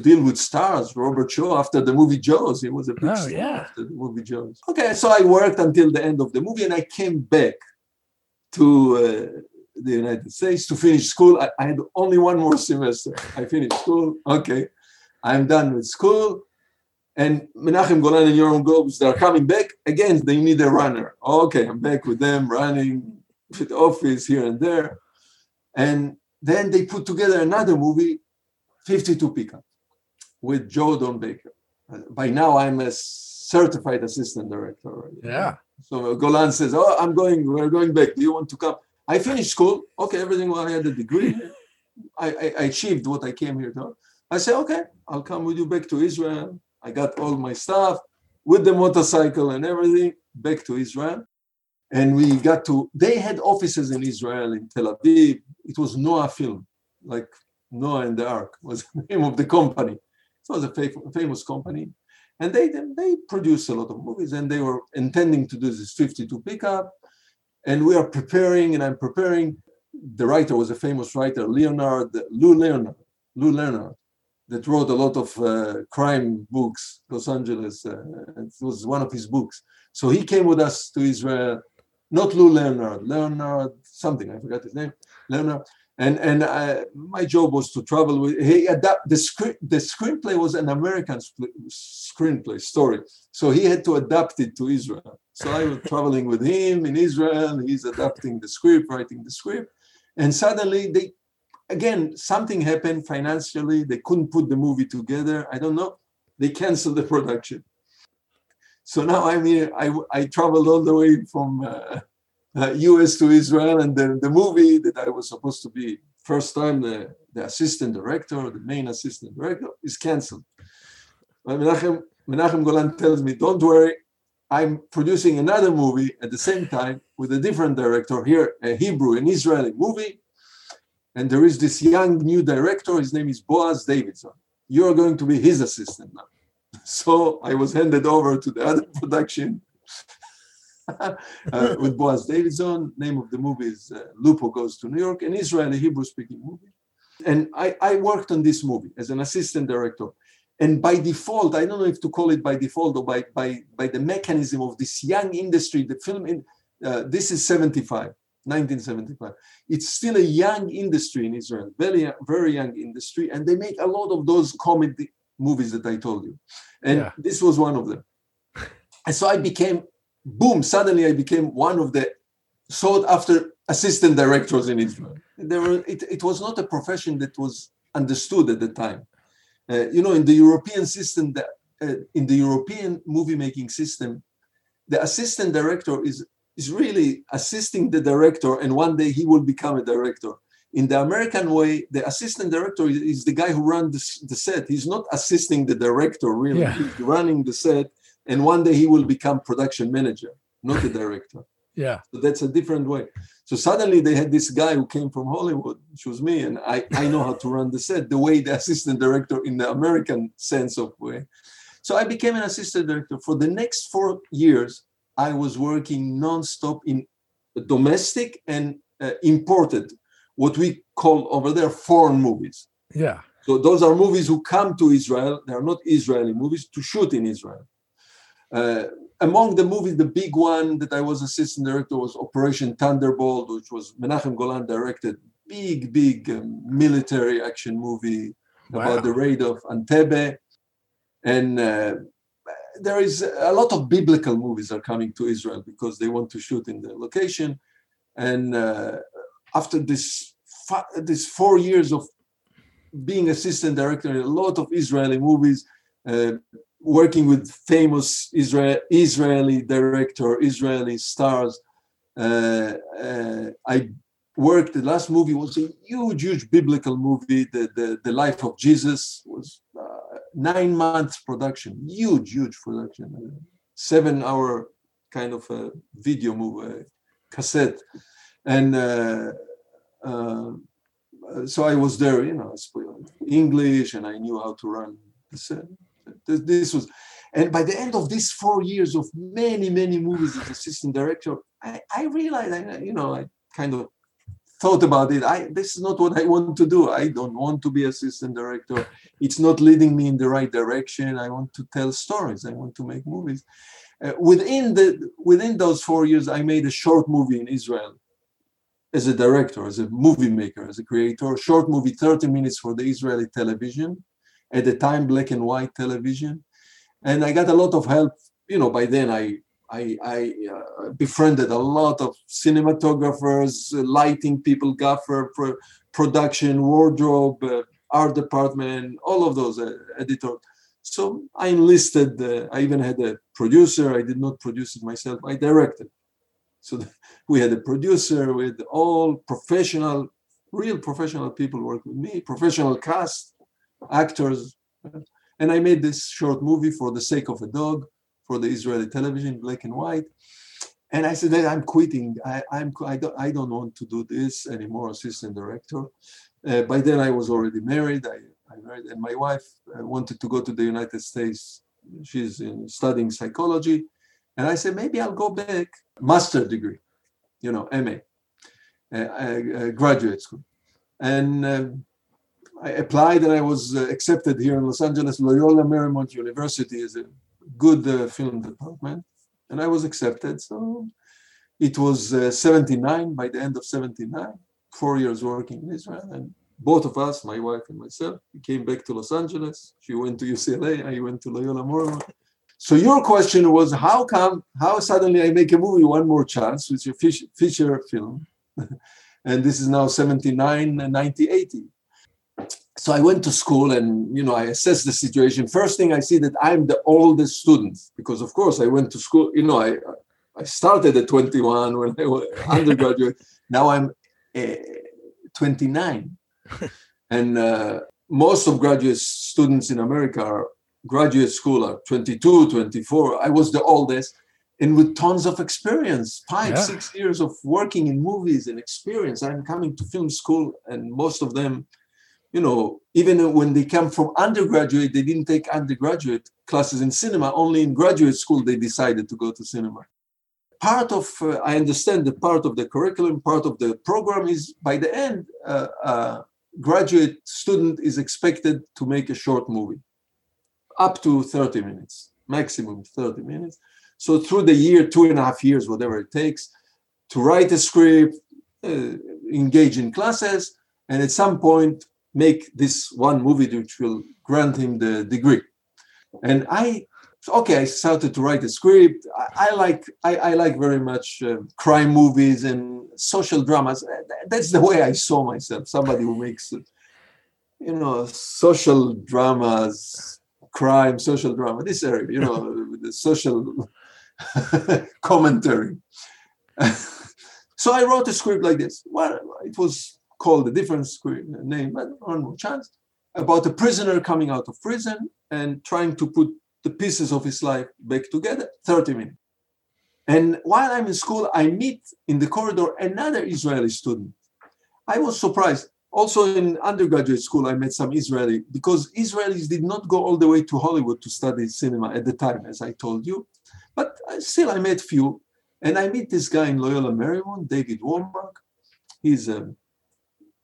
deal with stars. Robert Shaw, after the movie Jaws, he was a big star after the movie Jaws. Okay, so I worked until the end of the movie, and I came back to the United States to finish school. I had only one more semester. I finished school. Okay, I'm done with school. And Menachem Golan and Yoram Globus, they're coming back. Again, they need a runner. Okay, I'm back with them, running with the office here and there. And then they put together another movie, 52 Pickup, with Joe Don Baker. By now, I'm a certified assistant director already. Yeah. So Golan says, we're going back. Do you want to come? I finished school. Okay, everything, I had a degree. I achieved what I came here to. I said, okay, I'll come with you back to Israel. I got all my stuff with the motorcycle and everything back to Israel. And we got to, they had offices in Israel, in Tel Aviv. It was Noah Film, like Noah and the Ark was the name of the company. It was a famous company. And they produced a lot of movies, and they were intending to do this 52 Pickup. And we are preparing, and I'm preparing. The writer was a famous writer, Lou Leonard, that wrote a lot of crime books, Los Angeles. It was one of his books. So he came with us to Israel. Not Lou Leonard something, I forgot his name, Leonard. And my job was to travel with, the screenplay was an American screenplay story. So he had to adapt it to Israel. So I was traveling with him in Israel, he's adapting the script, writing the script. And suddenly something happened financially. They couldn't put the movie together. I don't know. They canceled the production. So now I'm here. I traveled all the way from U.S. to Israel, and the movie that I was supposed to be first time the assistant director, the main assistant director, is canceled. But Menachem Golan tells me, "Don't worry, I'm producing another movie at the same time with a different director here, a Hebrew, an Israeli movie, and there is this young new director. His name is Boaz Davidson. You are going to be his assistant now." So I was handed over to the other production with Boaz Davidson. Name of the movie is Lupo Goes to New York, an Israeli Hebrew-speaking movie. And I worked on this movie as an assistant director. And by default, I don't know if to call it by default or by the mechanism of this young industry, the film, this is 1975. It's still a young industry in Israel, very, very young industry. And they make a lot of those comedy movies that I told you. And this was one of them. And so I became, suddenly I became one of the sought after assistant directors in Israel. It was not a profession that was understood at the time. In the European system, in the European movie-making system, the assistant director is really assisting the director, and one day he will become a director. In the American way, the assistant director is the guy who runs the set. He's not assisting the director, really. Yeah. He's running the set, and one day he will become production manager, not the director. Yeah. So that's a different way. So suddenly they had this guy who came from Hollywood, which was me, and I know how to run the set, the way the assistant director in the American sense of way. So I became an assistant director. For the next 4 years, I was working nonstop in domestic and imported, what we call over there foreign movies. Yeah. So those are movies who come to Israel. They are not Israeli movies to shoot in Israel. Among the movies, the big one that I was assistant director was Operation Thunderbolt, which was Menachem Golan directed, big military action movie about the raid of Entebbe. And there is a lot of biblical movies are coming to Israel because they want to shoot in the location. And after this 4 years of being assistant director in a lot of Israeli movies, working with famous Israeli director, Israeli stars. I worked, the last movie was a huge biblical movie, The Life of Jesus, was 9 months production, huge production, 7 hour kind of a video movie, cassette. And so I was there, I spoke English and I knew how to run the set. This was, and by the end of these 4 years of many movies as assistant director, I realized, I kind of thought about it. This is not what I want to do. I don't want to be assistant director. It's not leading me in the right direction. I want to tell stories. I want to make movies. Within those 4 years, I made a short movie in Israel as a director, as a movie maker, as a creator. Short movie, 30 minutes for the Israeli television. At the time, black and white television. And I got a lot of help. By then I befriended a lot of cinematographers, lighting people, gaffer, production, wardrobe, art department, all of those editors. So I enlisted, I even had a producer. I did not produce it myself. I directed. So we had a producer with all professional, real professional people work with me, professional cast, actors, and I made this short movie For the Sake of a Dog for the Israeli television, black and white. And I said, I'm quitting. I don't want to do this anymore, assistant director. By then I was already married. I married, and my wife wanted to go to the United States. She's studying psychology, and I said maybe I'll go back, master degree, MA, graduate school, and. I applied and I was accepted here in Los Angeles, Loyola Marymount University is a good film department. And I was accepted. So it was 79, by the end of 79, 4 years working in Israel. And both of us, my wife and myself, we came back to Los Angeles. She went to UCLA, I went to Loyola Marymount. So your question was, how suddenly I make a movie, One More Chance, which is a feature film. And this is now 79, 1980. So I went to school and, you know, I assessed the situation. First thing I see that I'm the oldest student because, of course, I went to school. You know, I started at 21 when I was undergraduate. Now I'm 29. And most of graduate students in America are graduate school are 22, 24. I was the oldest and with tons of experience, 5, 6 years of working in movies and experience. I'm coming to film school and most of them, you know, even when they come from undergraduate, they didn't take undergraduate classes in cinema. Only in graduate school, they decided to go to cinema. Part of, I understand that part of the curriculum, part of the program is by the end, graduate student is expected to make a short movie, up to 30 minutes, maximum 30 minutes. So through the year, 2.5 years, whatever it takes, to write a script, engage in classes, and at some point make this one movie which will grant him the degree. And I started to write a script. I like very much crime movies and social dramas. That's the way I saw myself, somebody who makes, you know, social dramas, crime, social drama, this area, you know, the social commentary. So I wrote a script like this. Well, it was called a different script name, but One More Chance, about a prisoner coming out of prison and trying to put the pieces of his life back together, 30 minutes. And while I'm in school, I meet in the corridor another Israeli student. I was surprised. Also in undergraduate school, I met some Israeli, because Israelis did not go all the way to Hollywood to study cinema at the time, as I told you. But still, I met few. And I meet this guy in Loyola Marymount, David Warnbach. He's a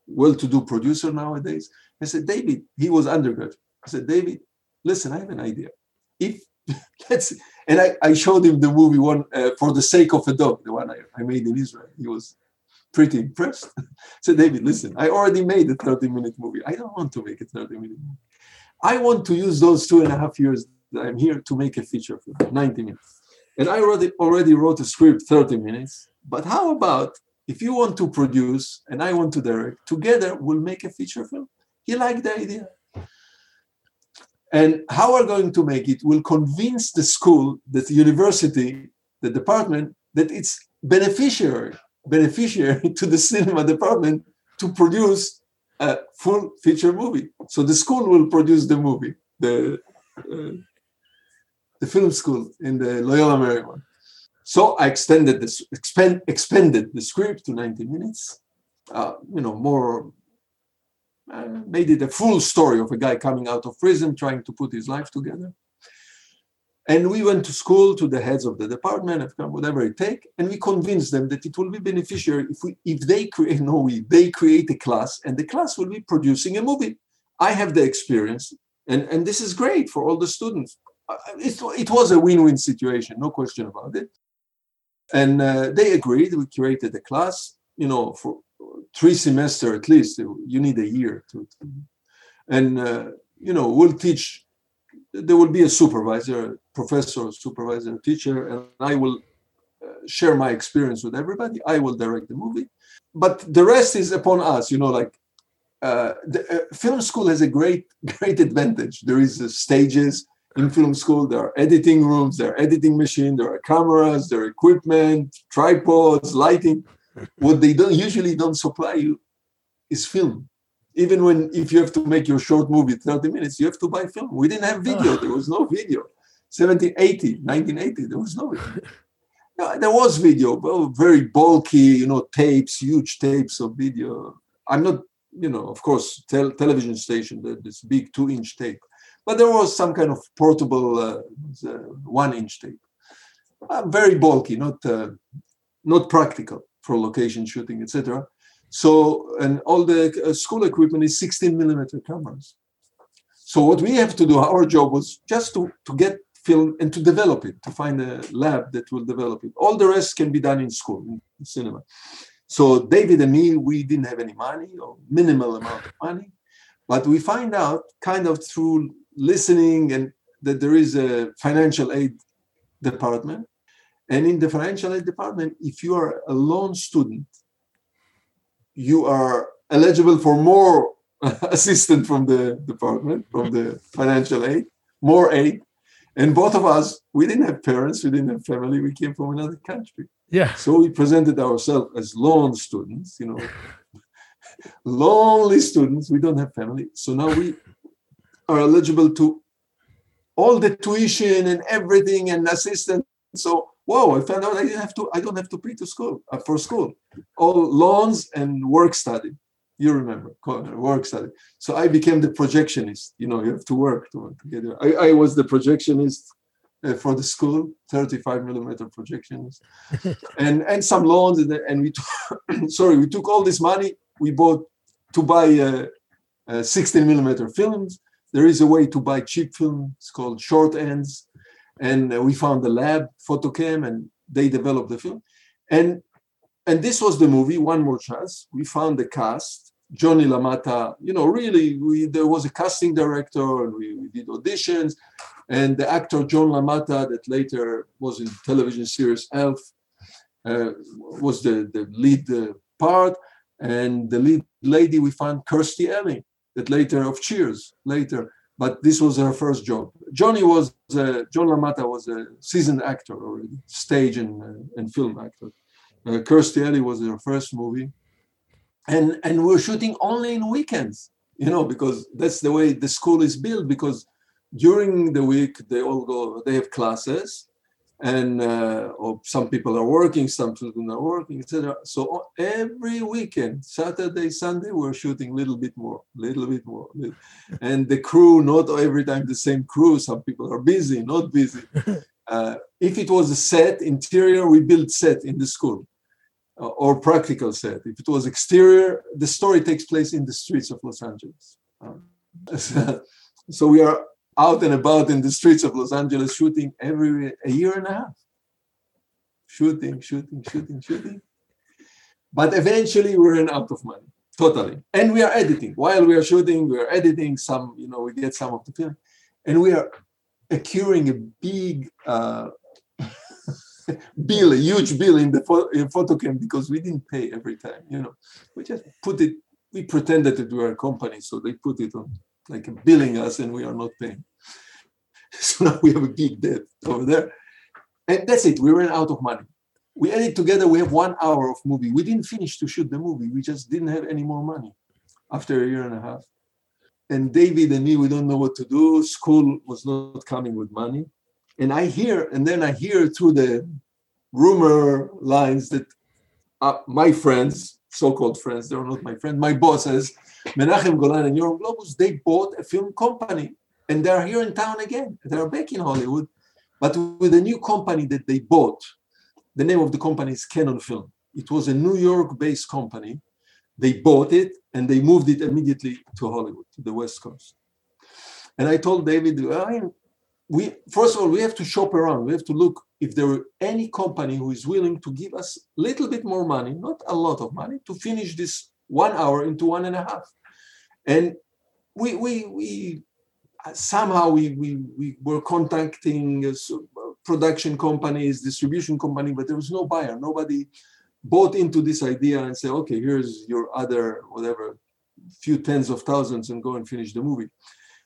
well-to-do producer nowadays. I said, David, he was undergraduate. I said, David, listen, I have an idea. I showed him the movie one For the Sake of a Dog, the one I made in Israel. He was pretty impressed. So David, listen, I already made a 30-minute movie. I don't want to make a 30-minute movie. I want to use those 2.5 years that I'm here to make a feature film, 90 minutes. And I already wrote a script, 30 minutes. But how about if you want to produce and I want to direct, together we'll make a feature film? He liked the idea. And how we're going to make it will convince the school, that the university, the department, that it's beneficiary to the cinema department to produce a full feature movie. So the school will produce the movie, the film school in the Loyola Marymount. So I expanded the script to 90 minutes, made it a full story of a guy coming out of prison, trying to put his life together. And we went to school, to the heads of the department, whatever it takes, and we convinced them that it will be beneficial if they create a class, and the class will be producing a movie. I have the experience, and this is great for all the students. It was a win-win situation, no question about it. And they agreed. We created a class, you know, for 3 semesters at least. You need a year to and we'll teach. There will be a supervisor, professor, supervisor, teacher, and I will share my experience with everybody. I will direct the movie, but the rest is upon us. You know, like the film school has a great advantage. There is stages in film school. There are editing rooms, there are editing machines, there are cameras, there are equipment, tripods, lighting. What they usually don't supply you is film. Even if you have to make your short movie 30 minutes, you have to buy film. We didn't have video. There was no video. 1980, there was no video. No, there was video, but very bulky, you know, tapes, huge tapes of video. I'm not, you know, of course, television station, this big 2-inch tape. But there was some kind of portable 1-inch tape. Very bulky, not practical for location shooting, etc. So, and all the school equipment is 16 millimeter cameras. So what we have to do, our job was just to get film and to develop it, to find a lab that will develop it. All the rest can be done in school, in cinema. So David and me, we didn't have any money or minimal amount of money, but we find out kind of through listening and that there is a financial aid department. And in the financial aid department, if you are a lone student, you are eligible for more assistant from the department, from the financial aid, more aid. And both of us, we didn't have parents, we didn't have family, we came from another country. Yeah. So we presented ourselves as lone students, you know, lonely students, we don't have family. So now we are eligible to all the tuition and everything and assistance. So, whoa, I found out I don't have to pay to school, for school. All loans and work study. You remember, work study. So I became the projectionist. You know, you have to work to get there. I was the projectionist for the school, 35 millimeter projectionist, and some loans. And we took all this money we bought to buy 16 millimeter films. There is a way to buy cheap film. It's called short ends. And we found the lab, Photocam, and they developed the film. And this was the movie, One More Chance. We found the cast, Johnny LaMata. You know, really, there was a casting director, and we did auditions. And the actor, John LaMata, that later was in the television series Elf, was the lead part. And the lead lady we found, Kirstie Alley, that later of Cheers, later. But this was her first job. John LaMata was a seasoned actor already, stage and film actor. Kirstie Alley was her first movie. And we're shooting only in weekends, you know, because that's the way the school is built, because during the week they have classes and or some people are working, some children are working, etc. So every weekend, Saturday, Sunday, we're shooting a little bit more. And the crew, not every time the same crew. Some people are busy, not busy. If it was a set, interior, we built set in the school or practical set. If it was exterior, the story takes place in the streets of Los Angeles. So we are out and about in the streets of Los Angeles, shooting every a year and a half. Shooting. But eventually we ran out of money, totally. And we are editing. While we are shooting, we are editing some, you know, we get some of the film. And we are accruing a big bill, a huge bill in the photocam because we didn't pay every time, you know. We just put it, we pretended that we were a company, so they put it on, like billing us, and we are not paying. So now we have a big debt over there. And that's it, we ran out of money. We edit together, we have 1 hour of movie. We didn't finish to shoot the movie, we just didn't have any more money after a year and a half. And David and me, we don't know what to do. School was not coming with money. And I hear through the rumor lines that my friends, so-called friends, they're not my friends, my bosses, Menachem Golan and Yoram Globus, they bought a film company and they're here in town again. They're back in Hollywood, but with a new company that they bought. The name of the company is Cannon Film. It was a New York-based company. They bought it and they moved it immediately to Hollywood, to the West Coast. And I told David, first of all, we have to shop around. We have to look if there were any company who is willing to give us a little bit more money, not a lot of money, to finish this 1 hour into 1.5. And we were contacting production companies, distribution company, but there was no buyer. Nobody bought into this idea and said, okay, here's your other, whatever, few tens of thousands and go and finish the movie.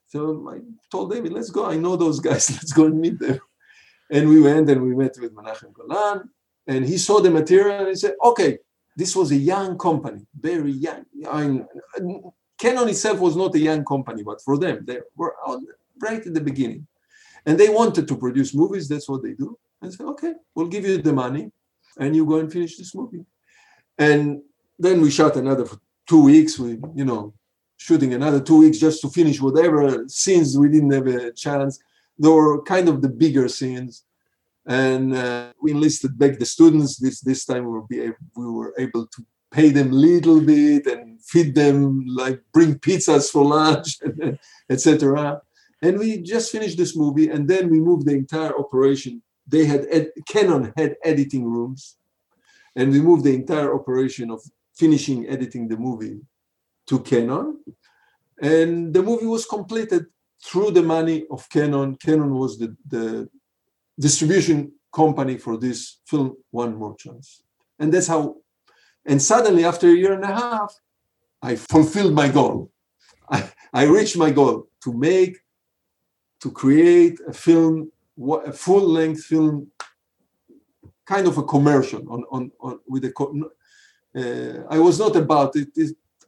So I told David, let's go. I know those guys. Let's go and meet them. And we went and we met with Menachem Golan. And he saw the material and he said, okay, this was a young company, very young. Canon itself was not a young company, but for them, they were out right at the beginning. And they wanted to produce movies. That's what they do. And I said, okay, we'll give you the money and you go and finish this movie. And then we shot another 2 weeks. We, you know, shooting another 2 weeks just to finish whatever scenes we didn't have a chance. They were kind of the bigger scenes. And we enlisted back the students. This time we were able to pay them a little bit and feed them, like bring pizzas for lunch, etc. And we just finished this movie, and then we moved the entire operation. They had Canon had editing rooms, and we moved the entire operation of finishing editing the movie to Canon, and the movie was completed through the money of Canon. Canon was the distribution company for this film, One More Chance. And that's how, and suddenly after a year and a half, I fulfilled my goal. I reached my goal to create a film, a full-length film, kind of a commercial I was not about it.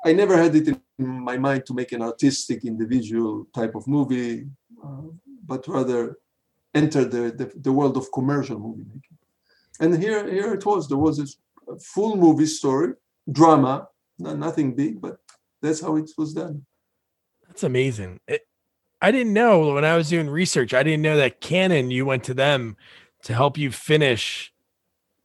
I never had it in my mind to make an artistic, individual type of movie, but rather enter the world of commercial movie making. And here it was. There was a full movie story, drama, nothing big, but that's how it was done. That's amazing. I didn't know when I was doing research. I didn't know that Cannon, you went to them to help you finish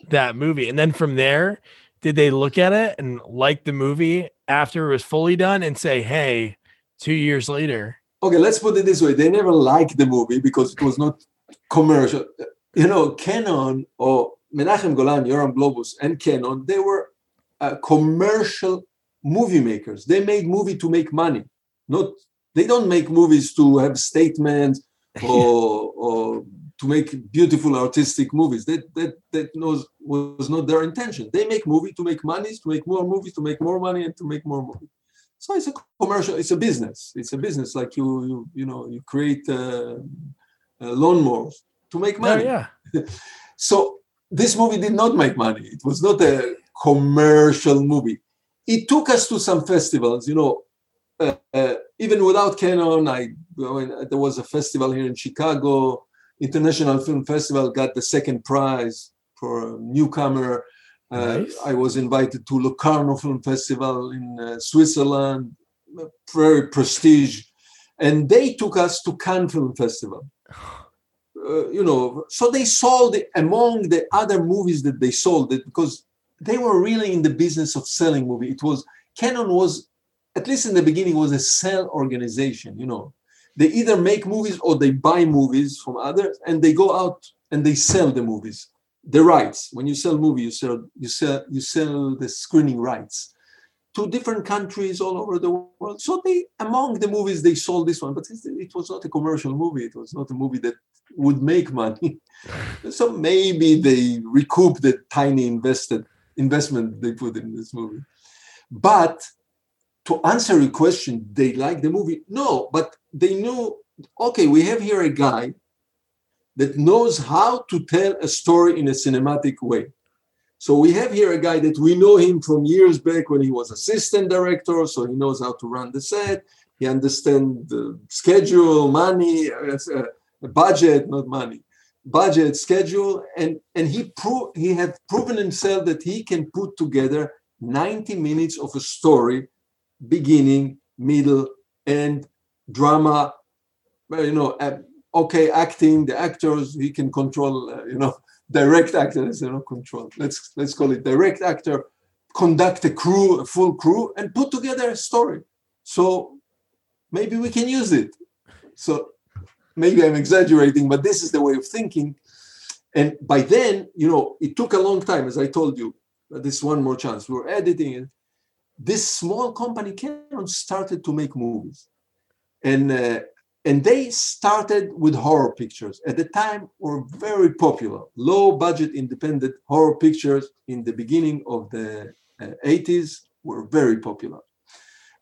that movie, and then from there, did they look at it and like the movie after it was fully done and say, hey, 2 years later? Okay, let's put it this way. They never liked the movie because it was not commercial. You know, Cannon or Menachem Golan, Yoram Globus and Cannon, they were commercial movie makers. They made movie to make money. They don't make movies to have statements or to make beautiful artistic movies. That was not their intention. They make movie to make money, to make more movies, to make more money, and to make more movies. So it's a commercial. It's a business. It's a business like you create lawnmowers to make money. Oh, yeah. So this movie did not make money. It was not a commercial movie. It took us to some festivals. You know, even without Cannon, there was a festival here in Chicago. International Film Festival got the second prize for a newcomer. Nice. I was invited to Locarno Film Festival in Switzerland, very prestige. And they took us to Cannes Film Festival. So they sold it among the other movies that they sold it because they were really in the business of selling movies. Cannon was, at least in the beginning, was a sell organization, you know. They either make movies or they buy movies from others, and they go out and they sell the movies, the rights. When you sell a movie, you sell the screening rights to different countries all over the world. So among the movies, they sold this one, but it was not a commercial movie. It was not a movie that would make money. So maybe they recouped the tiny investment they put in this movie. But to answer your question, they like the movie? No, but they knew, okay, we have here a guy that knows how to tell a story in a cinematic way. So we have here a guy that we know him from years back when he was assistant director, so he knows how to run the set. He understands the schedule, money, budget, not money, budget, schedule. And he had proven himself that he can put together 90 minutes of a story, beginning, middle, end, drama, acting, the actors, he can control, direct actors, control. Let's call it direct actor, conduct a full crew, and put together a story. So maybe we can use it. So maybe I'm exaggerating, but this is the way of thinking. And by then, it took a long time, as I told you, this One More Chance, we were editing it. This small company, Cannon, started to make movies. And they started with horror pictures. At the time, were very popular. Low-budget, independent horror pictures in the beginning of the 80s were very popular.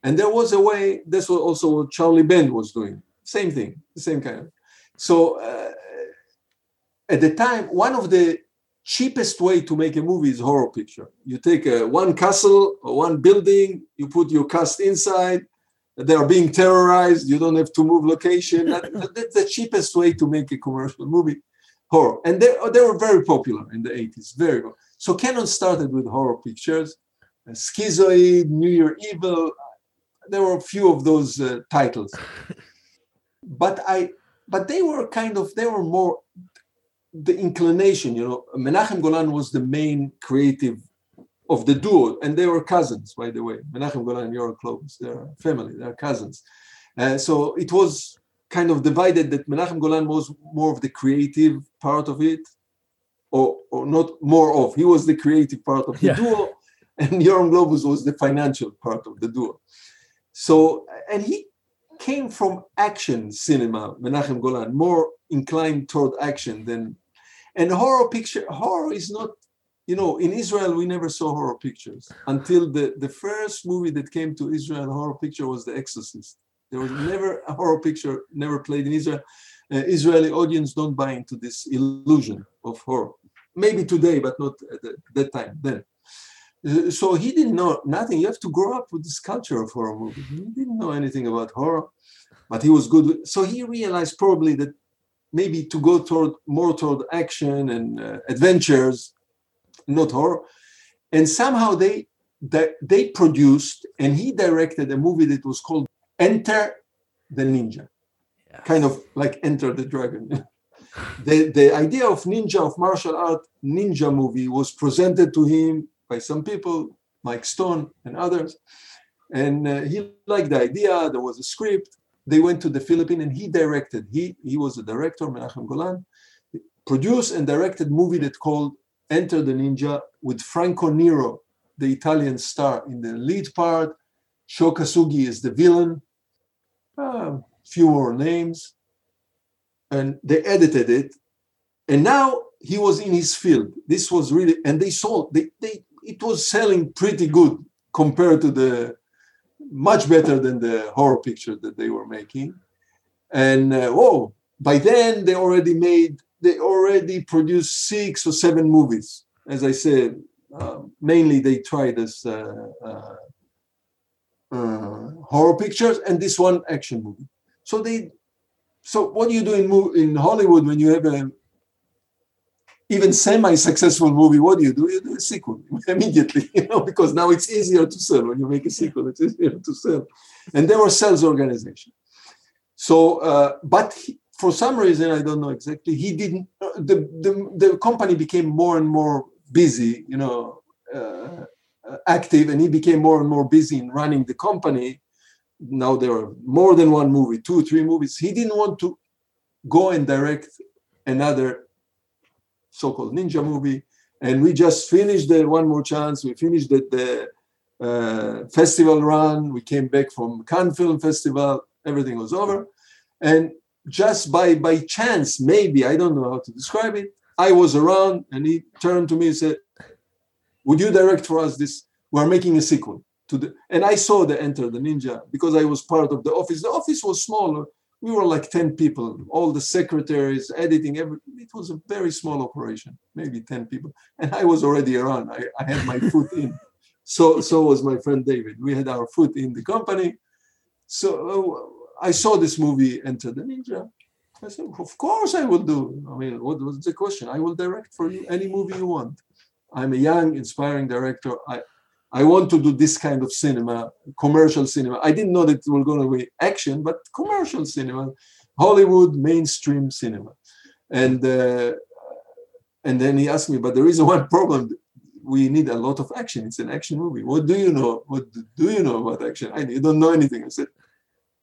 And there was a way, this was also what Charlie Bent was doing. Same thing, the same kind of. So at the time, one of the cheapest way to make a movie is horror picture. You take one castle or one building, you put your cast inside, they are being terrorized, you don't have to move location. That's the cheapest way to make a commercial movie, horror. And they were very popular in the 80s, very popular. So Cannon started with horror pictures, Schizoid, New Year Evil. There were a few of those titles. But they were more the inclination, Menachem Golan was the main creative of the duo, and they were cousins, by the way. Menachem Golan and Yoram Globus, they're family, they're cousins. So it was kind of divided that Menachem Golan was more of the creative part of it, or not more of, he was the creative part of the duo, and Yoram Globus was the financial part of the duo. So, and he came from action cinema, Menachem Golan, more inclined toward action than, and horror is not you know, in Israel, we never saw horror pictures until the first movie that came to Israel, horror picture, was The Exorcist. There was never a horror picture, never played in Israel. Israeli audience don't buy into this illusion of horror. Maybe today, but not at that time, then. So he didn't know nothing. You have to grow up with this culture of horror movies. He didn't know anything about horror, but he was good with, so he realized probably that maybe to go toward action and adventures, not horror. And somehow they produced, and he directed a movie that was called Enter the Ninja. Yeah. Kind of like Enter the Dragon. The idea of ninja, of martial art ninja movie, was presented to him by some people, Mike Stone and others. And he liked the idea. There was a script. They went to the Philippines and he directed. He was a director, Menachem Golan, produced and directed a movie that called Enter the Ninja, with Franco Nero, the Italian star, in the lead part. Sho Kosugi is the villain. Few more names. And they edited it. And now he was in his field. This was really, and they sold, it was selling pretty good compared to the, much better than the horror picture that they were making. And by then they already produced 6 or 7 movies. As I said, mainly they tried as horror pictures, and this one action movie. So what do you do in Hollywood when you have a even semi-successful movie? What do? You do a sequel immediately, because now it's easier to sell. When you make a sequel, it's easier to sell. And there were sales organizations. So, but he, for some reason, I don't know exactly, he didn't, the company became more and more busy, active, and he became more and more busy in running the company. Now there are more than one movie, 2 or 3 movies. He didn't want to go and direct another so-called ninja movie, and we just finished the One More Chance. We finished the festival run. We came back from Cannes Film Festival. Everything was over, and just by chance, maybe, I don't know how to describe it, I was around, and he turned to me and said, "Would you direct for us this? We're making a sequel to the." And I saw the Enter the Ninja because I was part of the office. The office was smaller. We were like 10 people, all the secretaries, editing, everything. It was a very small operation, maybe 10 people. And I was already around. I had my foot in. So was my friend David. We had our foot in the company. So I saw this movie, Enter the Ninja. I said, of course I will do. I mean, what was the question? I will direct for you any movie you want. I'm a young, inspiring director. I want to do this kind of cinema, commercial cinema. I didn't know that it was going to be action, but commercial cinema, Hollywood mainstream cinema. And then he asked me, but there is one problem. We need a lot of action. It's an action movie. What do you know? What do you know about action? I don't know anything. I said,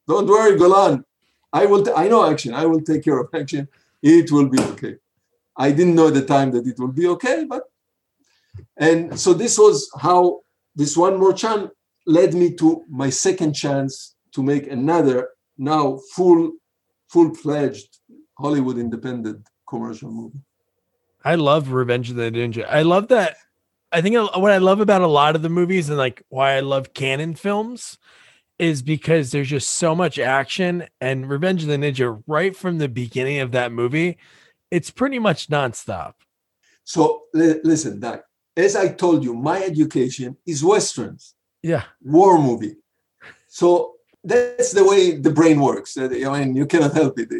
don't worry, Golan. I know action. I will take care of action. It will be okay. I didn't know at the time that it will be okay, but. And so this was how this One More Chance led me to my second chance to make another, now full-fledged Hollywood independent commercial movie. I love Revenge of the Ninja. I love that. I think what I love about a lot of the movies, and like why I love Cannon Films, is because there's just so much action. And Revenge of the Ninja, right from the beginning of that movie, it's pretty much nonstop. So listen, Doug. As I told you, my education is Westerns, war movie. So that's the way the brain works. I mean, you cannot help it.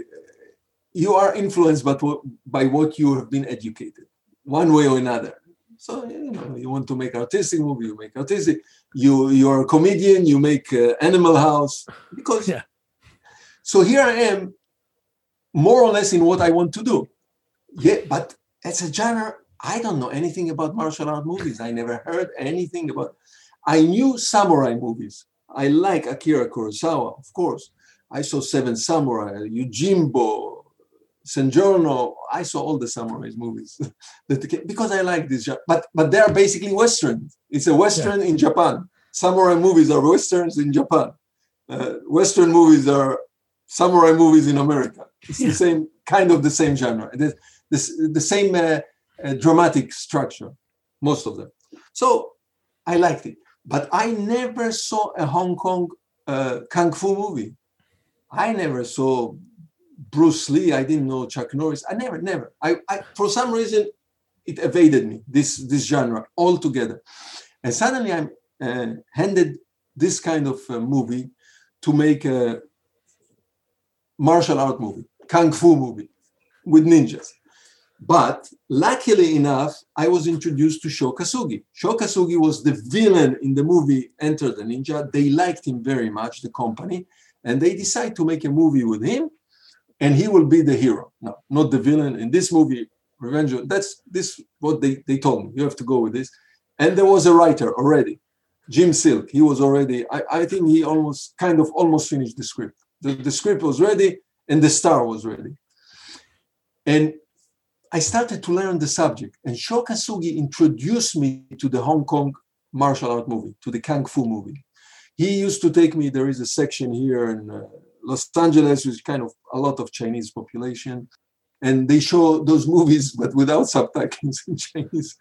You are influenced by what you have been educated, one way or another. So, you want to make artistic movie, you make artistic. You're a comedian, you make Animal House. Because So here I am, more or less in what I want to do. Yeah, but as a genre, I don't know anything about martial art movies. I never heard anything about. I knew samurai movies. I like Akira Kurosawa, of course. I saw Seven Samurai, Yojimbo, Sanjorno. I saw all the samurai movies because I like this. But they are basically Westerns. It's a Western in Japan. Samurai movies are Westerns in Japan. Western movies are samurai movies in America. It's the same kind of the same genre. The same dramatic structure. most of them. So I liked it. But I never saw a Hong Kong Kung Fu movie. I never saw Bruce Lee. I didn't know Chuck Norris. I never. I for some reason, it evaded me, this genre altogether. And suddenly I'm handed this kind of movie to make a martial art movie, Kung Fu movie with ninjas. But luckily enough, I was introduced to Sho Kosugi. Sho Kosugi was the villain in the movie Enter the Ninja. They liked him very much, the company, and they decide to make a movie with him, and he will be the hero. No, not the villain. In this movie, Revenge of, that's what they told me. You have to go with this. And there was a writer already, Jim Silk. He was already, I think he almost finished the script. The script was ready and the star was ready. And I started to learn the subject, and Sho Kosugi introduced me to the Hong Kong martial art movie, to the Kung Fu movie. He used to take me, there is a section here in Los Angeles with kind of a lot of Chinese population, and they show those movies, but without subtitles in Chinese.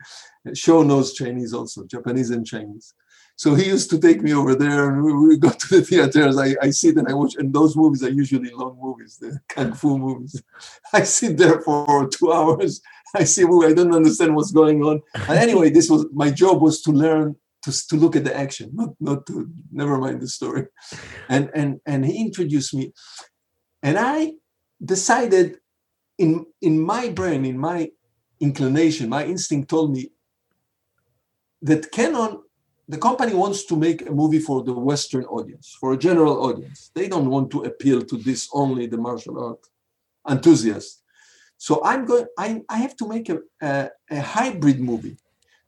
Sho knows Chinese also, Japanese and Chinese. So he used to take me over there, and we go to the theaters. I sit and I watch, and those movies are usually long movies, the Kung Fu movies. I sit there for 2 hours. I see a movie. I don't understand what's going on. And anyway, this was my job, was to learn to look at the action, not to never mind the story. And he introduced me, and I decided in my brain, in my inclination, my instinct told me that Cannon, the company, wants to make a movie for the Western audience, for a general audience. They don't want to appeal to this only the martial art enthusiast. So I have to make a hybrid movie,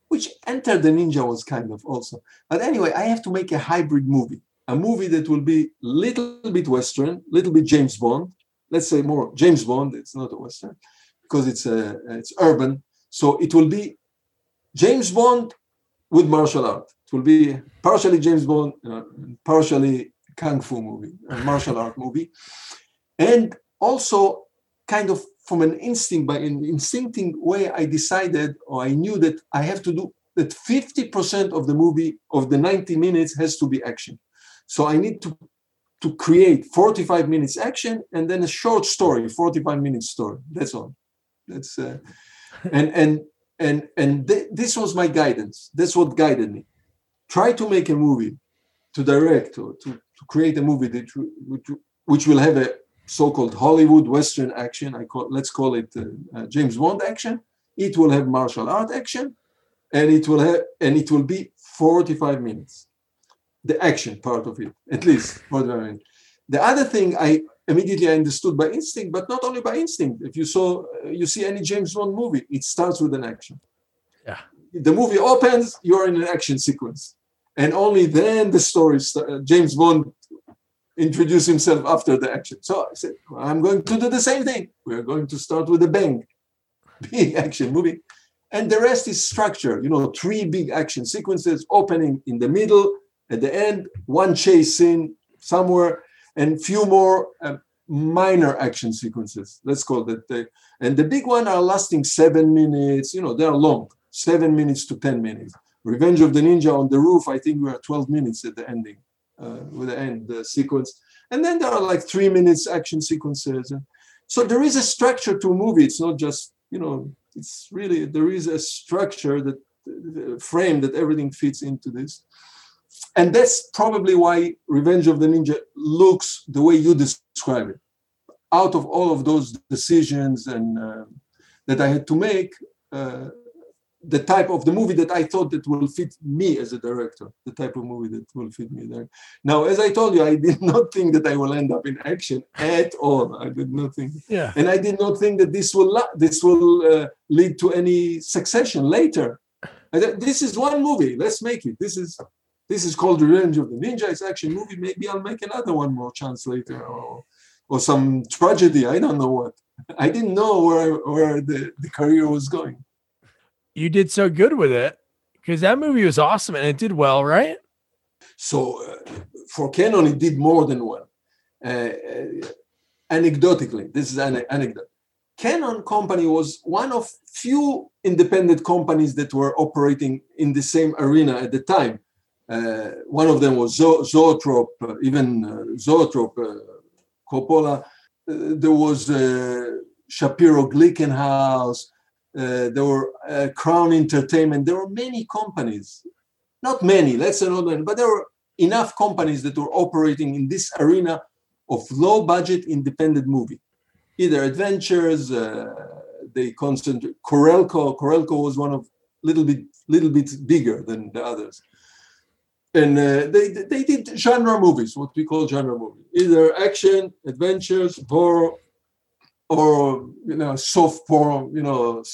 which Enter the Ninja was kind of also. But anyway, I have to make a hybrid movie, a movie that will be little bit Western, little bit James Bond. Let's say more James Bond. It's not a Western because it's urban. So it will be James Bond with martial art. It will be partially James Bond, partially Kung Fu movie, a martial art movie. And also kind of from an instinct, by an instincting way, I decided, or I knew that I have to do that 50% of the movie, of the 90 minutes, has to be action. So I need to create 45 minutes action and then a short story, 45 minutes story. That's all. That's this was my guidance. That's what guided me. Try to make a movie, to direct or to create a movie that which will have a so-called Hollywood Western action. Let's call it James Bond action. It will have martial art action, and it will be 45 minutes. The action part of it, at least. The other thing I immediately understood by instinct, but not only by instinct. If you see any James Bond movie, it starts with an action. Yeah. The movie opens, you're in an action sequence. And only then the story starts. James Bond introduced himself after the action. So I said, I'm going to do the same thing. We're going to start with a bang. Big action movie. And the rest is structure. You know, 3 big action sequences, opening in the middle, at the end, 1 chase scene somewhere, and few more minor action sequences. Let's call it that. And the big one are lasting 7 minutes. You know, they are long, 7 minutes to 10 minutes. Revenge of the Ninja on the roof, I think we are 12 minutes at the ending, with the end sequence. And then there are like 3 minutes action sequences. So there is a structure to a movie. It's not just, you know, it's really, there is a structure, that frame that everything fits into this. And that's probably why Revenge of the Ninja looks the way you describe it. Out of all of those decisions and that I had to make, the type of the movie that I thought that will fit me as a director, the type of movie that will fit me there. Now, as I told you, I did not think that I will end up in action at all. I did not think. Yeah. And I did not think that this will lead to any succession later. This is one movie. Let's make it. This is called Revenge of the Ninja. It's an action movie. Maybe I'll make another One More Chance later, or some tragedy. I don't know what. I didn't know where the career was going. You did so good with it because that movie was awesome and it did well, right? So for Cannon, it did more than well. Anecdotically, this is an anecdote. Cannon Company was one of few independent companies that were operating in the same arena at the time. One of them was Zoetrope, Coppola. There was Shapiro Glickenhaus. There were Crown Entertainment. There were many companies. Not many, let's say not many, but there were enough companies that were operating in this arena of low-budget independent movie. Either adventures, they concentrate. Corelco was one of little bit bigger than the others, and they did genre movies, what we call genre movies, either action, adventures, horror, or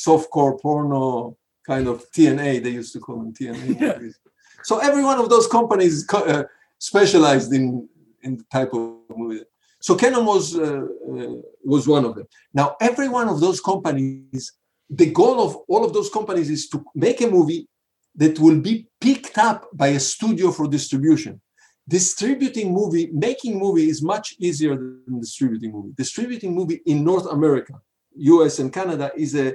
softcore porno kind of TNA. They used to call them TNA movies. So every one of those companies specialized in the type of movie. So Cannon was one of them. Now, every one of those companies, the goal of all of those companies is to make a movie that will be picked up by a studio for distribution. Making movie is much easier than distributing movie. Distributing movie in North America, US and Canada, is a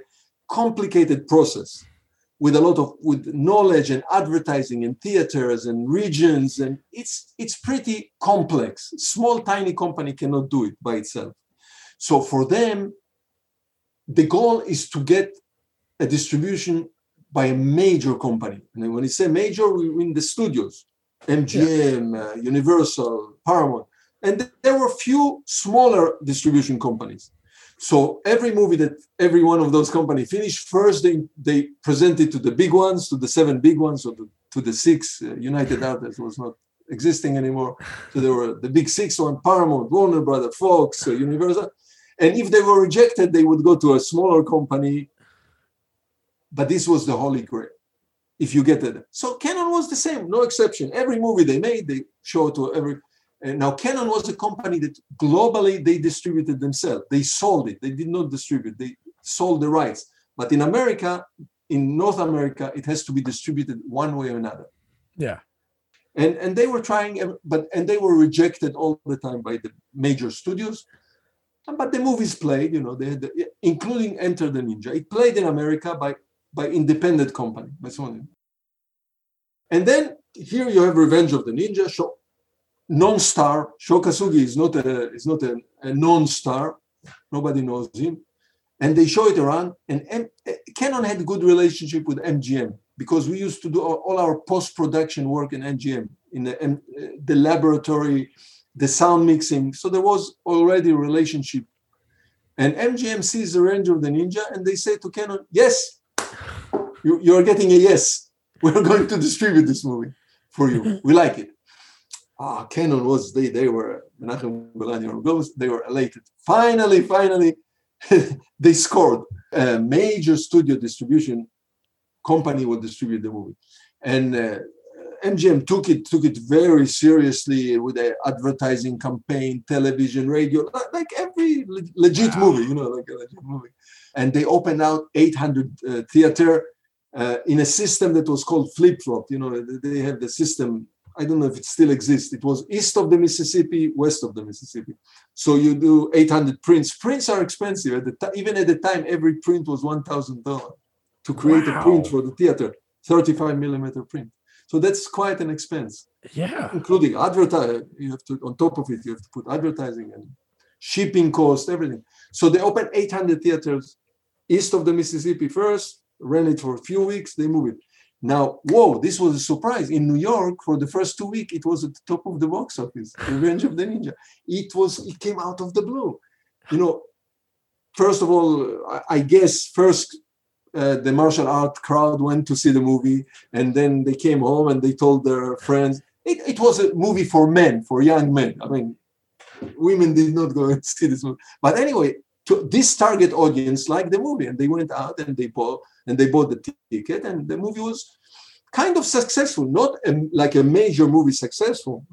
complicated process with knowledge and advertising and theaters and regions, and it's pretty complex. Small, tiny company cannot do it by itself. So for them, the goal is to get a distribution by a major company. And when we say major, we mean the studios, MGM, Universal, Paramount. And there were few smaller distribution companies. So every movie that every one of those companies finished, first they present it to the big ones, to the seven big ones, or to the six. United Artists was not existing anymore. So there were the big six one, Paramount, Warner Brothers, Fox, Universal. And if they were rejected, they would go to a smaller company. But this was the holy grail, if you get it. So Cannon was the same, no exception. Every movie they made, they showed to every... Now, Cannon was a company that globally they distributed themselves. They sold it. They did not distribute. They sold the rights. But in America, in North America, it has to be distributed one way or another. Yeah. And they were trying, but they were rejected all the time by the major studios. But the movies played, they had, including Enter the Ninja. It played in America by independent company. That's one. And then here you have Revenge of the Ninja, non-star. Sho Kosugi is not a non-star. Nobody knows him. And they show it around. And Cannon had a good relationship with MGM because we used to do all our post-production work in MGM, in the laboratory, the sound mixing. So there was already a relationship. And MGM sees the Revenge of the Ninja and they say to Cannon, yes, you're getting a yes. We're going to distribute this movie for you. We like it. Cannon was, they were, Menachem Golan, Yoram Globus, they were elated. Finally, they scored. A major studio distribution company would distribute the movie. And MGM took it very seriously with an advertising campaign, television, radio, like every legit movie, like a legit movie. And they opened out 800 theater in a system that was called flip-flop. They have the system, I don't know if it still exists. It was east of the Mississippi, west of the Mississippi. So you do 800 prints. Prints are expensive. Even at the time, every print was $1,000 to create a print for the theater, 35 millimeter print. So that's quite an expense. Yeah. Including advertising. You have to, on top of it, you have to put advertising and shipping cost, everything. So they opened 800 theaters east of the Mississippi first, ran it for a few weeks, they moved it. Now, this was a surprise. In New York, for the first 2 weeks, it was at the top of the box office, Revenge of the Ninja. It came out of the blue. First of all, I guess first the martial art crowd went to see the movie, and then they came home and they told their friends. It was a movie for men, for young men. I mean, women did not go and see this movie. But anyway, to this target audience liked the movie, and they went out and they bought the ticket, and the movie was kind of successful, not like a major movie successful.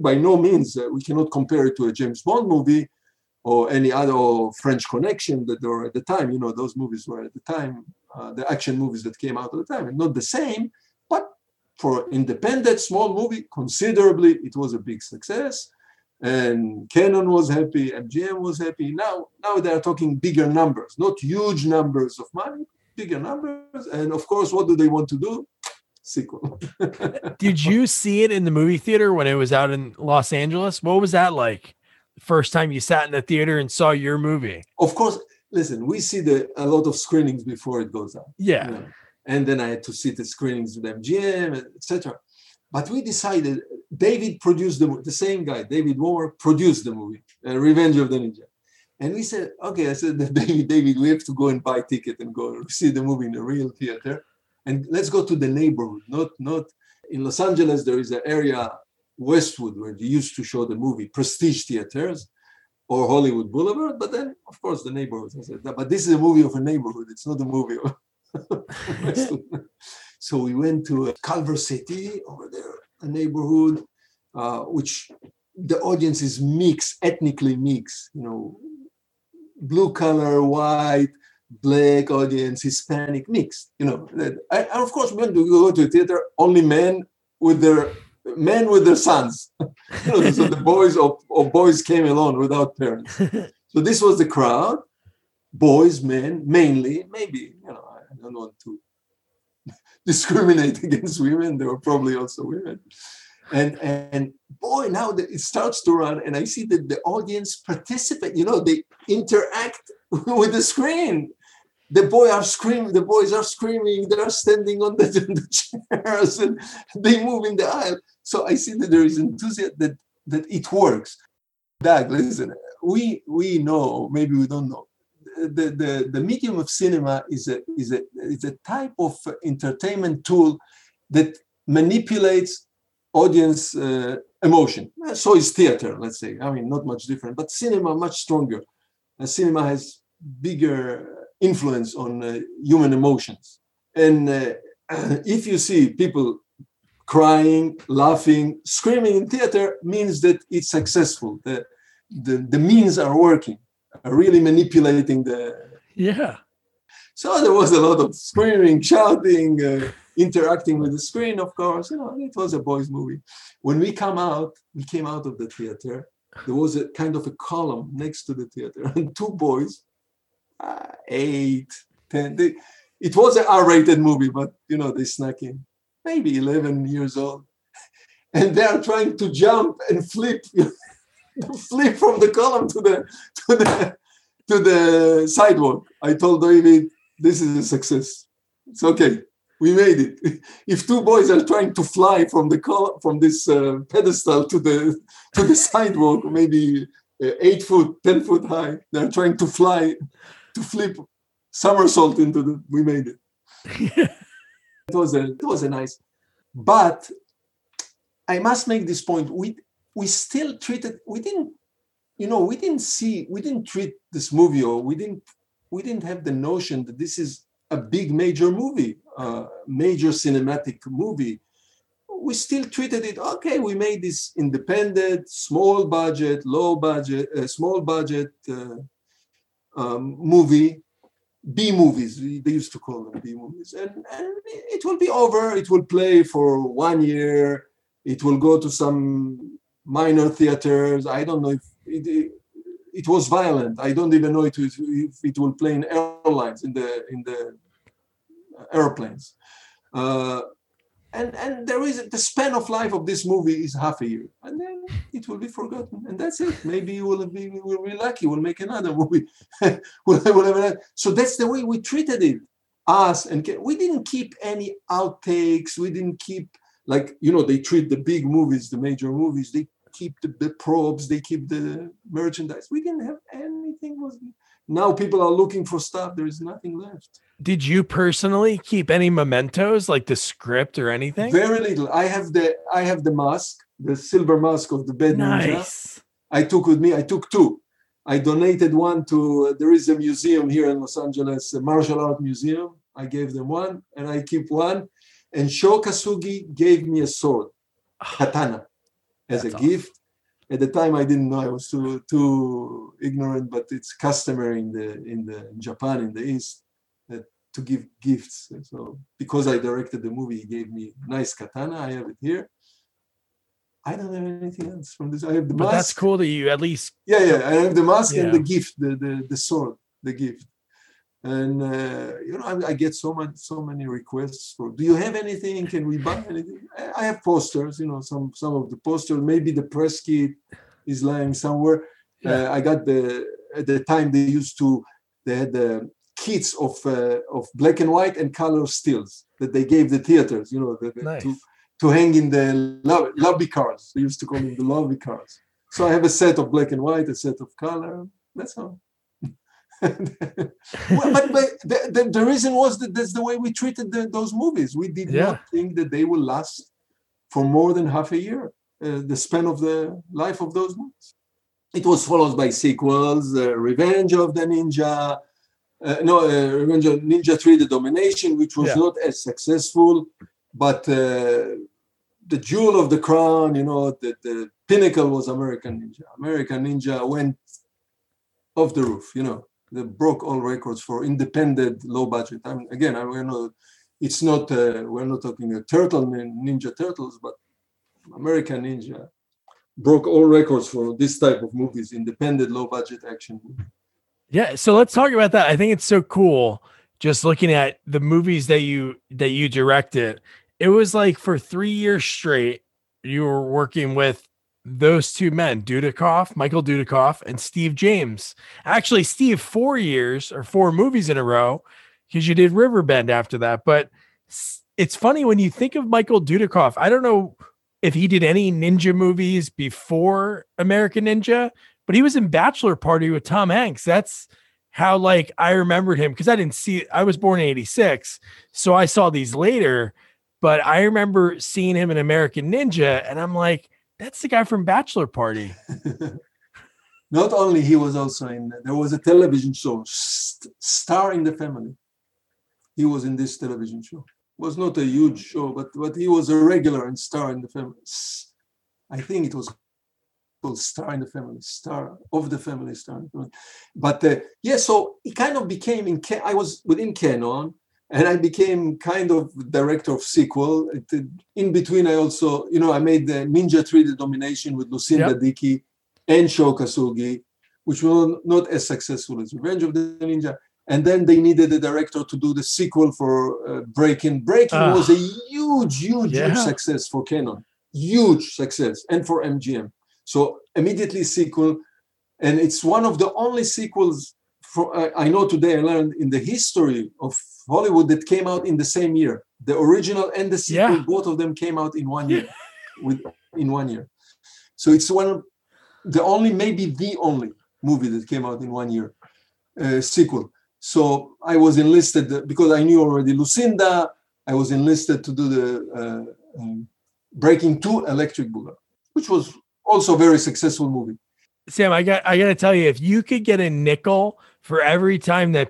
By no means, we cannot compare it to a James Bond movie or any other French Connection that were at the time. Those movies were at the time, the action movies that came out at the time, and not the same, but for independent small movie, considerably, it was a big success. and Cannon was happy, MGM was happy. Now they are talking bigger numbers, not huge numbers of money, bigger numbers. And of course, what do they want to do? Sequel. Did you see it in the movie theater when it was out in Los Angeles? What was that like? The first time you sat in the theater and saw your movie? Of course, listen, we see a lot of screenings before it goes out. Yeah. You know? And then I had to see the screenings with MGM, etc. But we decided, David produced the same guy, David Warnbach, produced the movie, Revenge of the Ninja. And we said, okay, I said, David, we have to go and buy a ticket and go see the movie in a real theater. And let's go to the neighborhood, not in Los Angeles. There is an area, Westwood, where they used to show the movie, Prestige Theaters or Hollywood Boulevard. But then, of course, the neighborhood. I said, but this is a movie of a neighborhood. It's not a movie of Westwood. So we went to Culver City over there, a neighborhood which the audience is mixed, ethnically mixed, you know, blue collar, white, black audience, Hispanic, mixed, you know. And of course, when we go to a theater, only men with their sons. You know, so the boys or boys came alone without parents. So this was the crowd, boys, men, mainly, maybe, you know, I don't want to discriminate against women. There were probably also women. And boy, now it starts to run, and I see that the audience participate. You know, they interact with the screen. The boys are screaming. They are standing on the chairs, and they move in the aisle. So I see that there is enthusiasm that it works. Doug, listen, we know, maybe we don't know. The medium of cinema is a type of entertainment tool that manipulates audience emotion. So is theater, let's say. I mean, not much different, but cinema much stronger. Cinema has bigger influence on human emotions. And if you see people crying, laughing, screaming in theater, means that it's successful. The means are working. Really manipulating so there was a lot of screaming, shouting, interacting with the screen, of course. You know, it was a boys' movie. When we came out of the theater, there was a kind of a column next to the theater, and two boys, 8, 10, it was an R-rated movie, but you know, they snuck in, maybe 11 years old, and they are trying to jump and flip from the column to the sidewalk. I told David, this is a success. It's okay. We made it. If two boys are trying to fly from this pedestal to the sidewalk, maybe 8 foot, 10 foot high, they're trying to flip somersault we made it. It was a nice, but I must make this point. We didn't treat this movie, or we didn't have the notion that this is a big major movie, major cinematic movie. We still treated it, okay, we made this independent, small budget, low budget movie, B movies, they used to call them B movies. And it will be over, it will play for 1 year, it will go to some minor theaters. I don't know if it was violent. I don't even know if it will play in airlines, in the airplanes. And there is the span of life of this movie is half a year, and then it will be forgotten, and that's it. Maybe we'll be lucky. We'll make another movie. So that's the way we treated it. Us, and we didn't keep any outtakes. We didn't keep, like, you know, they treat the big movies, the major movies. They keep the props, they keep the merchandise. We didn't have anything. Now people are looking for stuff. There is nothing left. Did you personally keep any mementos, like the script or anything? Very little. I have the mask, the silver mask of the Bed Ninja. I took with me. I took two. I donated one to, there is a museum here in Los Angeles, a martial art museum. I gave them one, and I keep one. And Sho Kosugi gave me a sword, katana, as a gift. Awesome. At the time, I didn't know. I was too ignorant, but it's customary in Japan, in the East, to give gifts. So because I directed the movie, he gave me nice katana. I have it here. I don't have anything else from this. I have the mask. But that's cool that you at least. Yeah. I have the mask and the gift, the sword, the gift. And I get so many requests for. Do you have anything? Can we buy anything? I have posters. Some of the posters. Maybe the press kit is lying somewhere. Yeah. I got at the time they had the kits of black and white and color stills that they gave the theaters. Nice. To hang in the lobby cars. They used to call them the lobby cars. So I have a set of black and white, a set of color. That's all. But the reason was that that's the way we treated those movies. We did not think that they will last for more than half a year, the span of the life of those movies. It was followed by sequels, Revenge of the Ninja, Revenge of Ninja 3, The Domination, which was not as successful, but the jewel of the crown, the pinnacle was American Ninja. American Ninja went off the roof, they broke all records for independent, low budget. We're not talking a turtle, Ninja Turtles, but American Ninja broke all records for this type of movies, independent, low budget action movie. Yeah, so let's talk about that. I think it's so cool. Just looking at the movies that you directed, it was like for 3 years straight, you were working with those two men, Michael Dudikoff and Steve James. Actually, Steve, 4 years or four movies in a row, because you did Riverbend after that. But it's funny when you think of Michael Dudikoff, I don't know if he did any ninja movies before American Ninja, but he was in Bachelor Party with Tom Hanks. That's how I remembered him, because I was born in 86. So I saw these later, but I remember seeing him in American Ninja and I'm like, that's the guy from Bachelor Party. Not only, he was also there was a television show, Star in the Family. He was in this television show. It was not a huge show, but he was a regular in Star in the Family. I think it was Star in the Family, Star of the Family, Star in the Family. But so he kind of became I was within Cannon, and I became kind of director of sequel. In between, I also, I made the Ninja 3, The Domination with Lucinda Dickey and Sho Kosugi, which were not as successful as Revenge of the Ninja. And then they needed a director to do the sequel for Breakin'. Breakin' was a huge success for Cannon. Huge success. And for MGM. So immediately sequel, and it's one of the only sequels I know today. I learned in the history of Hollywood that came out in the same year. The original and the sequel, both of them came out in 1 year. In 1 year, so it's one of the only, maybe the only movie that came out in 1 year sequel. So I was enlisted because I knew already Lucinda. I was enlisted to do the Breakin' 2: Electric Boogaloo, which was also a very successful movie. Sam, I got to tell you, if you could get a nickel for every time that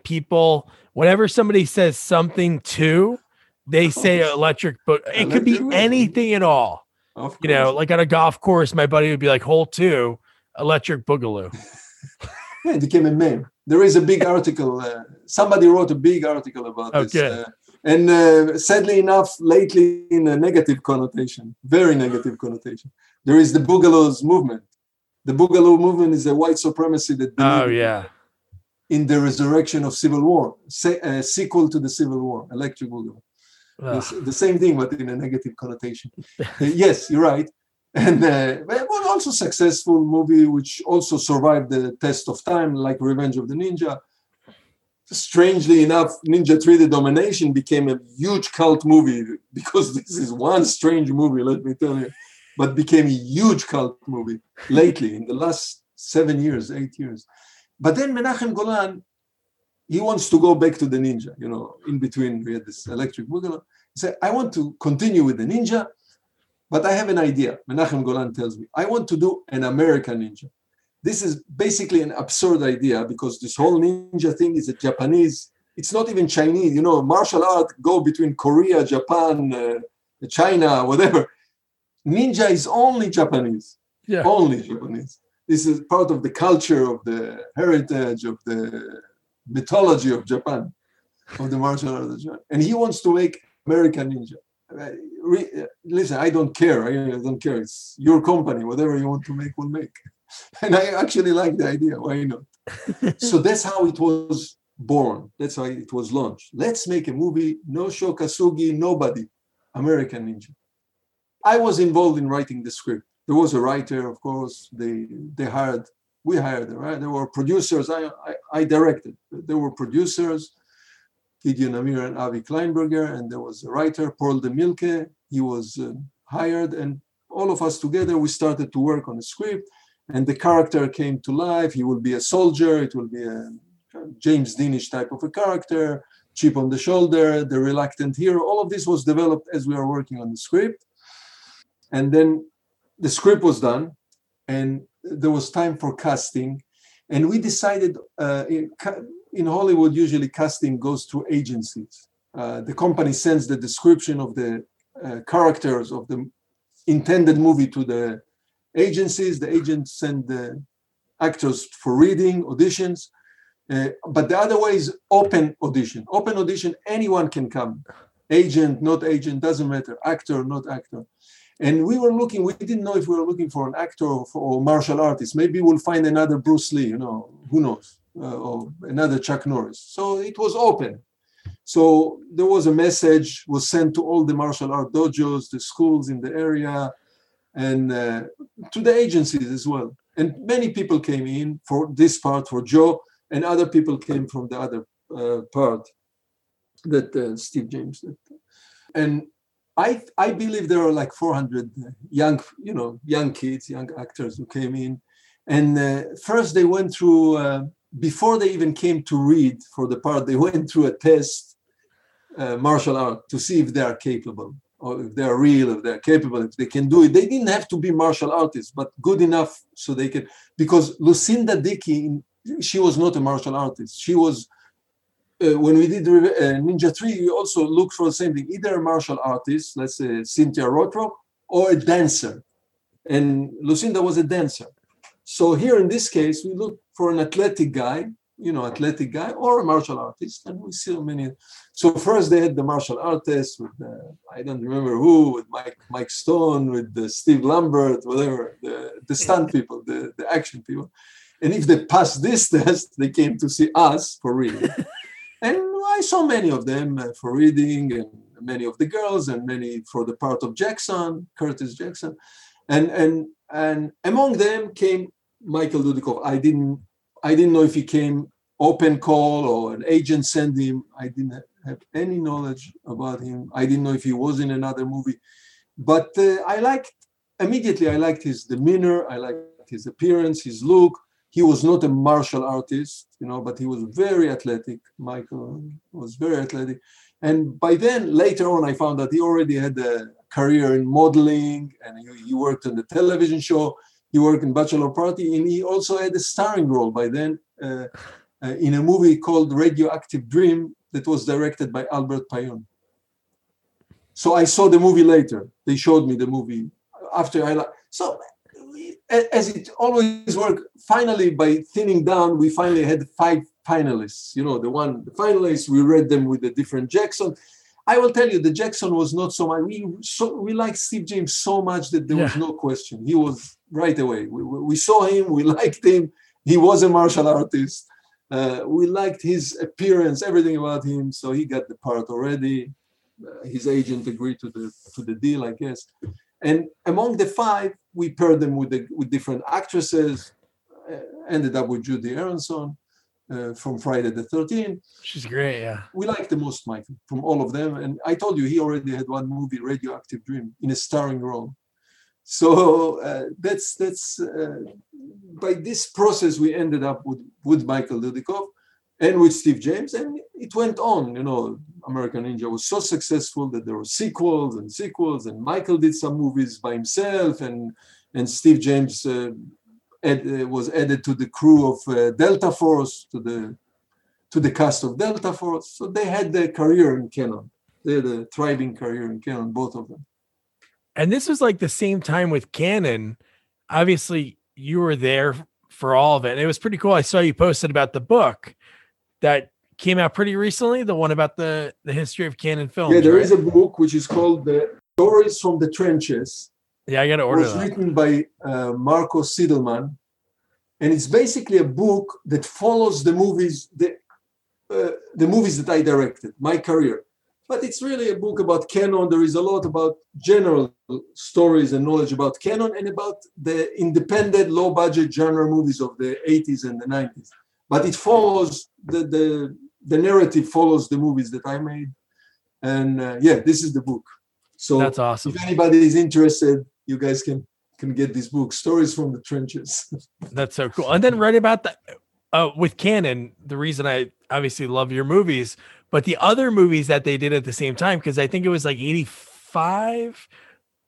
whenever somebody says something to, they say electric, but it could be anything at all. Like on a golf course, my buddy would be like, hole 2, Electric Boogaloo. It became a meme. There is a big article. Somebody wrote a big article about this. And sadly enough, lately in a negative connotation, very negative connotation. There is the Boogaloo's movement. The Boogaloo movement is a white supremacy that in the resurrection of Civil War, sequel to the Civil War, Electric Boogaloo. The same thing, but in a negative connotation. Yes, you're right. And it was also a successful movie, which also survived the test of time, like Revenge of the Ninja. Strangely enough, Ninja 3, The Domination became a huge cult movie because this is one strange movie, let me tell you, but became a huge cult movie lately in the last 7 years, 8 years. But then Menachem Golan, he wants to go back to the ninja, in between we had this Electric Boogaloo. He said, I want to continue with the ninja, but I have an idea. Menachem Golan tells me, I want to do an American ninja. This is basically an absurd idea because this whole ninja thing is a Japanese. It's not even Chinese. Martial art go between Korea, Japan, China, whatever. Ninja is only Japanese. Yeah. Only Japanese. This is part of the culture, of the heritage, of the mythology of Japan, of the martial art of Japan. And he wants to make American ninja. listen, I don't care. I don't care. It's your company. Whatever you want to make, we'll make. And I actually like the idea. Why not? So that's how it was born. That's how it was launched. Let's make a movie. No Sho Kosugi, nobody. American Ninja. I was involved in writing the script. There was a writer, of course. We hired them, right? There were producers. I directed. There were producers, Gideon Amir and Avi Kleinberger, and there was a writer, Paul DeMilke. He was hired, and all of us together, we started to work on the script, and the character came to life. He will be a soldier. It will be a James Deanish type of a character, chip on the shoulder, the reluctant hero. All of this was developed as we were working on the script. And then the script was done, and there was time for casting, and we decided in Hollywood, usually casting goes through agencies. The company sends the description of the characters of the intended movie to the agencies. The agents send the actors for reading, auditions. But the other way is open audition. Open audition, anyone can come. Agent, not agent, doesn't matter. Actor, not actor. And we were looking, we didn't know if we were looking for an actor or martial artist. Maybe we'll find another Bruce Lee, you know, who knows, or another Chuck Norris. So it was open. So there was a message was sent to all the martial art dojos, the schools in the area, and to the agencies as well. And many people came in for this part, for Joe, and other people came from the other part, that Steve James did. And I believe there are like 400 young kids, young actors who came in. And first they went through, before they even came to read for the part, they went through a test, martial art, to see if they are capable, or if they are real, if they are capable, if they can do it. They didn't have to be martial artists, but good enough so they can. Because Lucinda Dickey, she was not a martial artist. She was, when we did Ninja 3, we also looked for the same thing, either a martial artist, let's say Cynthia Rothrock, or a dancer. And Lucinda was a dancer. So here in this case, we looked for an athletic guy, or a martial artist, and we see many. So first they had the martial artists with, I don't remember who, with Mike Stone, with Steve Lambert, whatever, the stunt people, the action people. And if they passed this test, they came to see us for real. And I saw many of them for reading, and many of the girls, and many for the part of Curtis Jackson. And among them came Michael Dudikoff. I didn't know if he came open call or an agent sent him. I didn't have any knowledge about him. I didn't know if he was in another movie. But I liked his demeanor. I liked his appearance, his look. He was not a martial artist, but he was very athletic. Michael was very athletic. And by then, later on, I found that he already had a career in modeling, and he worked on the television show. He worked in Bachelor Party, and he also had a starring role by then in a movie called Radioactive Dream that was directed by Albert Payun. So I saw the movie later. They showed me the movie after as it always worked, finally, by thinning down, we finally had 5 finalists. The finalists, we read them with the different Jackson. I will tell you, the Jackson was not so much. We liked Steve James so much that there was no question. He was right away. We saw him. We liked him. He was a martial artist. We liked his appearance, everything about him. So he got the part already. His agent agreed to the deal, I guess. And among the 5, we paired them with different actresses. Ended up with Judy Aronson from Friday the 13th. She's great, yeah. We liked the most Michael from all of them. And I told you, he already had one movie, Radioactive Dream, in a starring role. So that's by this process, we ended up with Michael Dudikoff and with Steve James. And it went on, American Ninja was so successful that there were sequels, and Michael did some movies by himself, and Steve James was added to the crew of Delta Force, to the cast of Delta Force. So they had their career in Cannon. They had a thriving career in Cannon, both of them. And this was like the same time with Cannon. Obviously, you were there for all of it, and it was pretty cool. I saw you posted about the book that came out pretty recently, the one about the history of Cannon Films. Yeah, there is a book which is called the Stories from the Trenches. Yeah, I got to order that. It was written by Marco Sidelman. And it's basically a book that follows the movies, the movies that I directed, my career. But it's really a book about canon. There is a lot about general stories and knowledge about canon and about the independent, low-budget genre movies of the 80s and the 90s. But it follows, the narrative follows the movies that I made. And yeah, this is the book. So that's awesome. If anybody is interested, you guys can get this book, Stories from the Trenches. That's so cool. And then right about that, with Cannon, the reason I obviously love your movies, but the other movies that they did at the same time, because I think it was like 85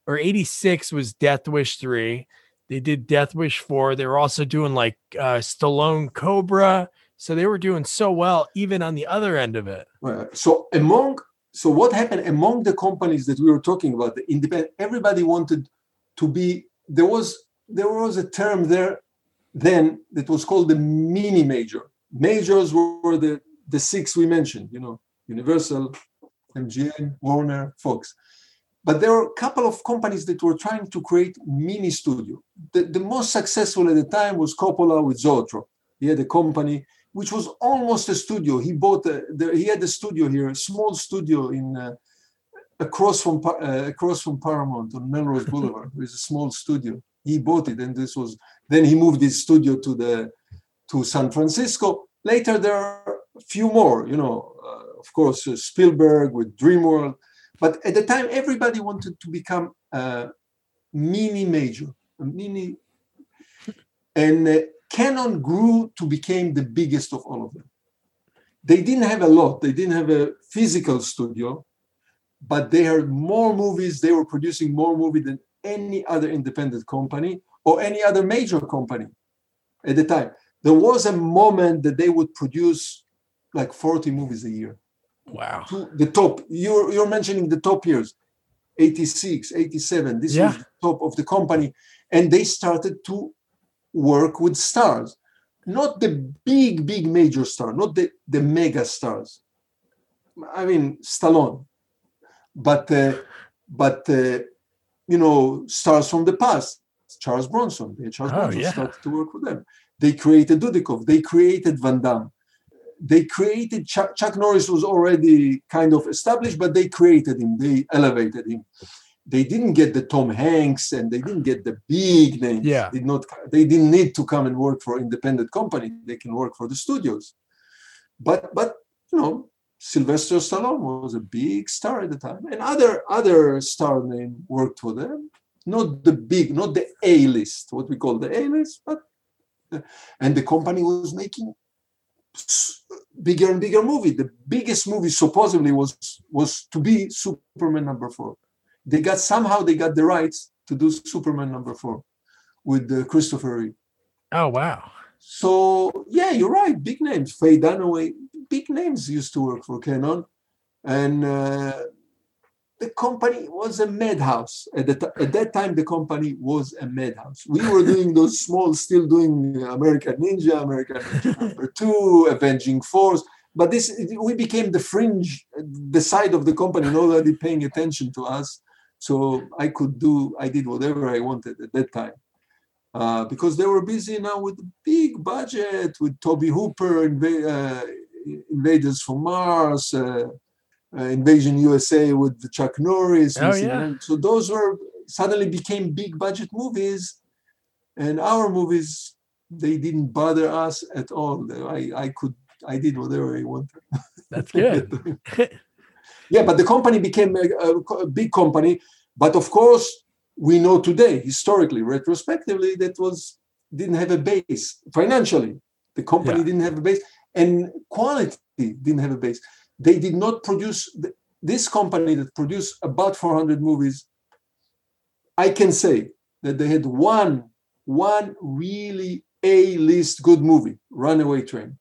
or 86 was Death Wish 3. They did Death Wish 4. They were also doing like Stallone Cobra. So they were doing so well, even on the other end of it. So what happened among the companies that we were talking about, the independent, everybody wanted to be, there was a term there then that was called the mini major. Majors were the six we mentioned, you know, Universal, MGM, Warner, Fox. But there were a couple of companies that were trying to create mini studio. The most successful at the time was Coppola with Zoetrope. He had a company which was almost a studio. He bought he had a studio here, a small studio in across from Paramount on Melrose Boulevard. There is a small studio. He bought it, and this was then he moved his studio to San Francisco. Later there are a few more, you know, of course Spielberg with Dreamworld, but at the time everybody wanted to become a mini major. And Canon grew to become the biggest of all of them. They didn't have a lot. They didn't have a physical studio, but they had more movies. They were producing more movies than any other independent company or any other major company at the time. There was a moment that they would produce like 40 movies a year. Wow. The top. You're mentioning the top years, 86, 87. This was the top of the company. And they started to work with stars, not the big major star, not the mega stars. I mean Stallone, but you know, stars from the past, Charles Bronson. Charles Bronson started to work with them. They created Dudikoff. They created Van Damme. They created Chuck Norris was already kind of established, but they created him. They elevated him. They didn't get the Tom Hanks and they didn't get the big names. Yeah. They didn't need to come and work for independent company. They can work for the studios. But you know, Sylvester Stallone was a big star at the time. And other star name worked for them. Not the A-list, what we call the A-list, and the company was making bigger and bigger movie. The biggest movie supposedly was to be Superman #4. They got the rights to do Superman #4 with Christopher Reeve. Oh, wow. So, yeah, you're right. Big names. Faye Dunaway. Big names used to work for Canon. And the company was a madhouse. At that time, the company was a madhouse. We were doing those small, still doing American Ninja 2, Avenging Force. But we became the fringe, the side of the company, nobody paying attention to us. So I did whatever I wanted at that time because they were busy now with the big budget, with Toby Hooper, Invaders from Mars, Invasion USA with Chuck Norris. Oh, yeah. So those suddenly became big budget movies, and our movies, they didn't bother us at all. I did whatever I wanted. That's good. Yeah, but the company became a big company. But of course, we know today, historically, retrospectively, didn't have a base financially. The company didn't have a base, and quality didn't have a base. They did not produce this company that produced about 400 movies. I can say that they had one really A-list good movie, Runaway Train.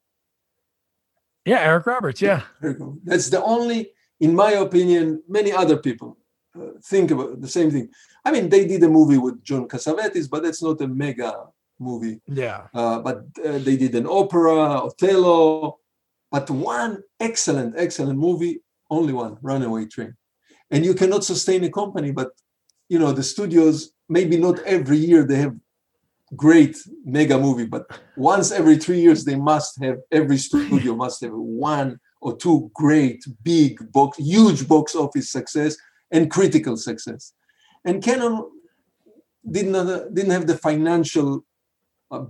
Yeah, Eric Roberts, yeah. That's the only, in my opinion, many other people think about the same thing. I mean, they did a movie with John Cassavetes, but that's not a mega movie. Yeah. But they did an opera, Othello, but one excellent movie, only one, Runaway Train. and you cannot sustain a company. But, you know, the studios, maybe not every year they have great mega movie, but once every 3 years, they must have, every studio must have one or two great big box, huge box office success and critical success. And Cannon didn't have the financial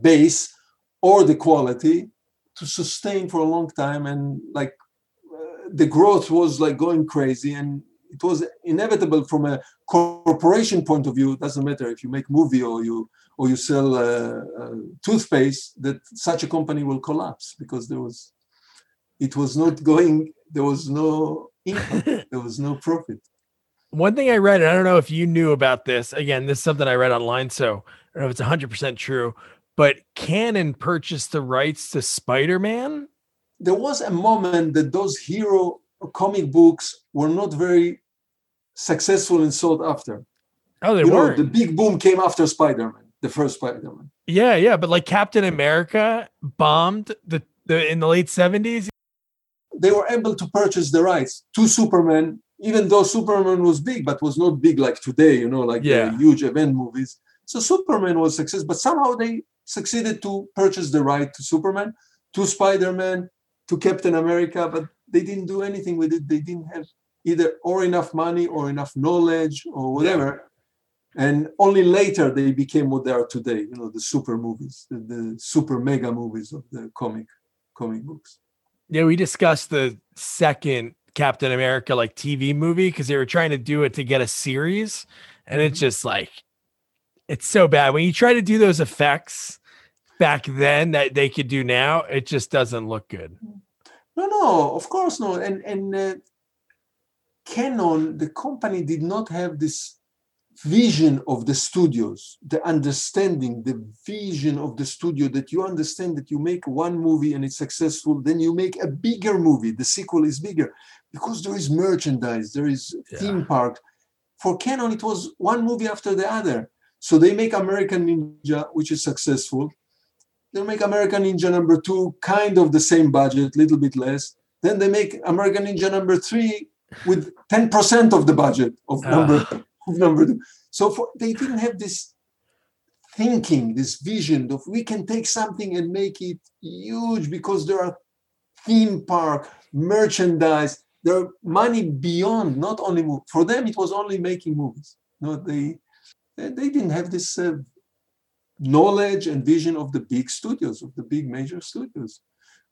base or the quality to sustain for a long time. And like the growth was like going crazy, and it was inevitable from a corporation point of view. It doesn't matter if you make movie or you sell toothpaste, that such a company will collapse, because there was no income, there was no profit. One thing I read, and I don't know if you knew about this, again, this is something I read online, so I don't know if it's 100% true, but Cannon purchased the rights to Spider-Man? There was a moment that those hero comic books were not very successful and sought after. Oh, they were. The big boom came after Spider-Man, the first Spider-Man. Yeah, yeah, but like Captain America bombed in the late 70s. They were able to purchase the rights to Superman, even though Superman was big, but was not big like today, you know, like the huge event movies. So Superman was success, but somehow they succeeded to purchase the right to Superman, to Spider-Man, to Captain America, but they didn't do anything with it. They didn't have either or enough money or enough knowledge or whatever. Yeah. And only later they became what they are today, you know, the super movies, the super mega movies of the comic books. Yeah, we discussed the second Captain America like TV movie because they were trying to do it to get a series, and it's just like, it's so bad when you try to do those effects back then that they could do now. It just doesn't look good. No, of course not. And Cannon, the company, did not have this vision of the studios, the understanding, the vision of the studio, that you understand that you make one movie and it's successful, then you make a bigger movie, the sequel is bigger, because there is merchandise, there is theme park. For Cannon, it was one movie after the other. So they make American Ninja, which is successful. They make American Ninja number 2, kind of the same budget, little bit less. Then they make American Ninja number 3 with 10% of the budget of number 2. So they didn't have this thinking, this vision of we can take something and make it huge, because there are theme park, merchandise, there are money beyond, not only movies. For them, it was only making movies. No, they didn't have this knowledge and vision of the big studios, of the big major studios,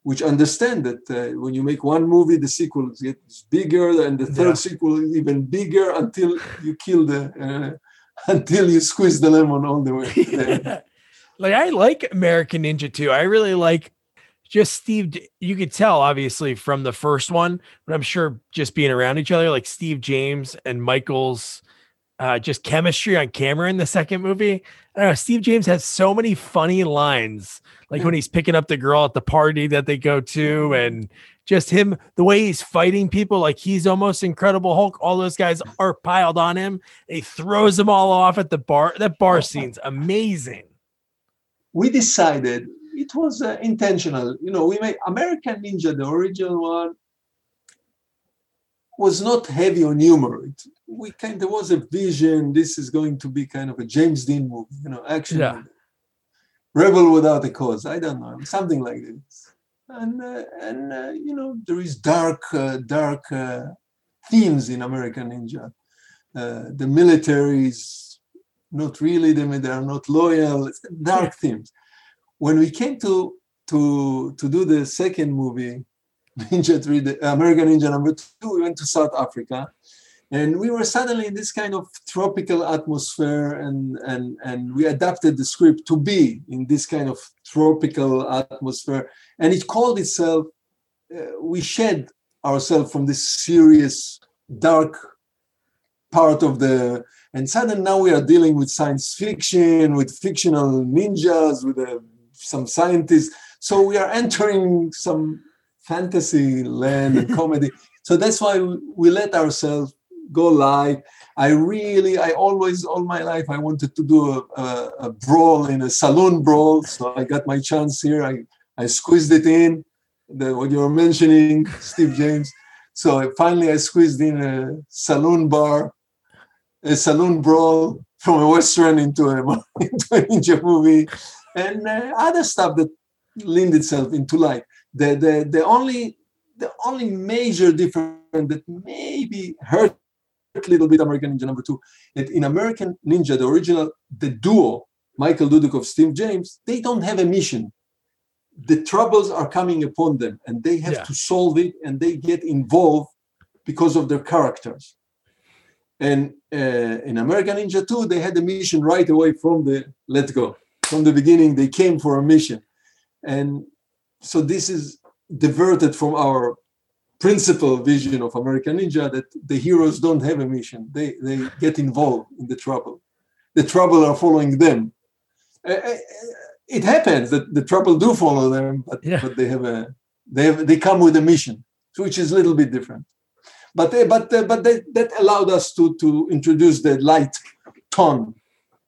which understand that when you make one movie, the sequel gets bigger, and the third sequel is even bigger, until you until you squeeze the lemon all the way. Yeah. Like, I like American Ninja 2. I really like just Steve. You could tell, obviously, from the first one, but I'm sure just being around each other, like Steve James and Michael's just chemistry on camera in the second movie. I don't know, Steve James has so many funny lines, like when he's picking up the girl at the party that they go to, and just him, the way he's fighting people, like he's almost Incredible Hulk. All those guys are piled on him. He throws them all off at the bar. That bar scene's amazing. We decided it was intentional. You know, we made American Ninja, the original one, was not heavy on humor. There was a vision. This is going to be kind of a James Dean movie, you know, action movie. Rebel Without a Cause. I don't know, something like this. And you know, there is dark themes in American Ninja. The military is not really them; they are not loyal. Dark themes. When we came to do the second movie, Ninja 3, the American Ninja number 2, we went to South Africa, and we were suddenly in this kind of tropical atmosphere, and we adapted the script to be in this kind of tropical atmosphere, and it called itself, we shed ourselves from this serious, dark part of the, and suddenly now we are dealing with science fiction, with fictional ninjas, with some scientists, so we are entering some fantasy land and comedy. So that's why we let ourselves go live. I always, all my life, I wanted to do a brawl in a saloon brawl. So I got my chance here. I squeezed it in, what you're mentioning, Steve James. So finally I squeezed in a saloon brawl from a Western into a ninja movie, and other stuff that leaned itself into light. The only major difference that maybe hurt a little bit American Ninja number 2, that in American Ninja, the original, the duo, Michael Dudikoff, Steve James, they don't have a mission. The troubles are coming upon them, and they have to solve it, and they get involved because of their characters. And in American Ninja 2, they had a mission right away from the get-go. From the beginning, they came for a mission. And so this is diverted from our principal vision of American Ninja, that the heroes don't have a mission. They get involved in the trouble. The trouble are following them. It happens that the trouble do follow them, but they come with a mission, which is a little bit different. But that allowed us to introduce the light tone,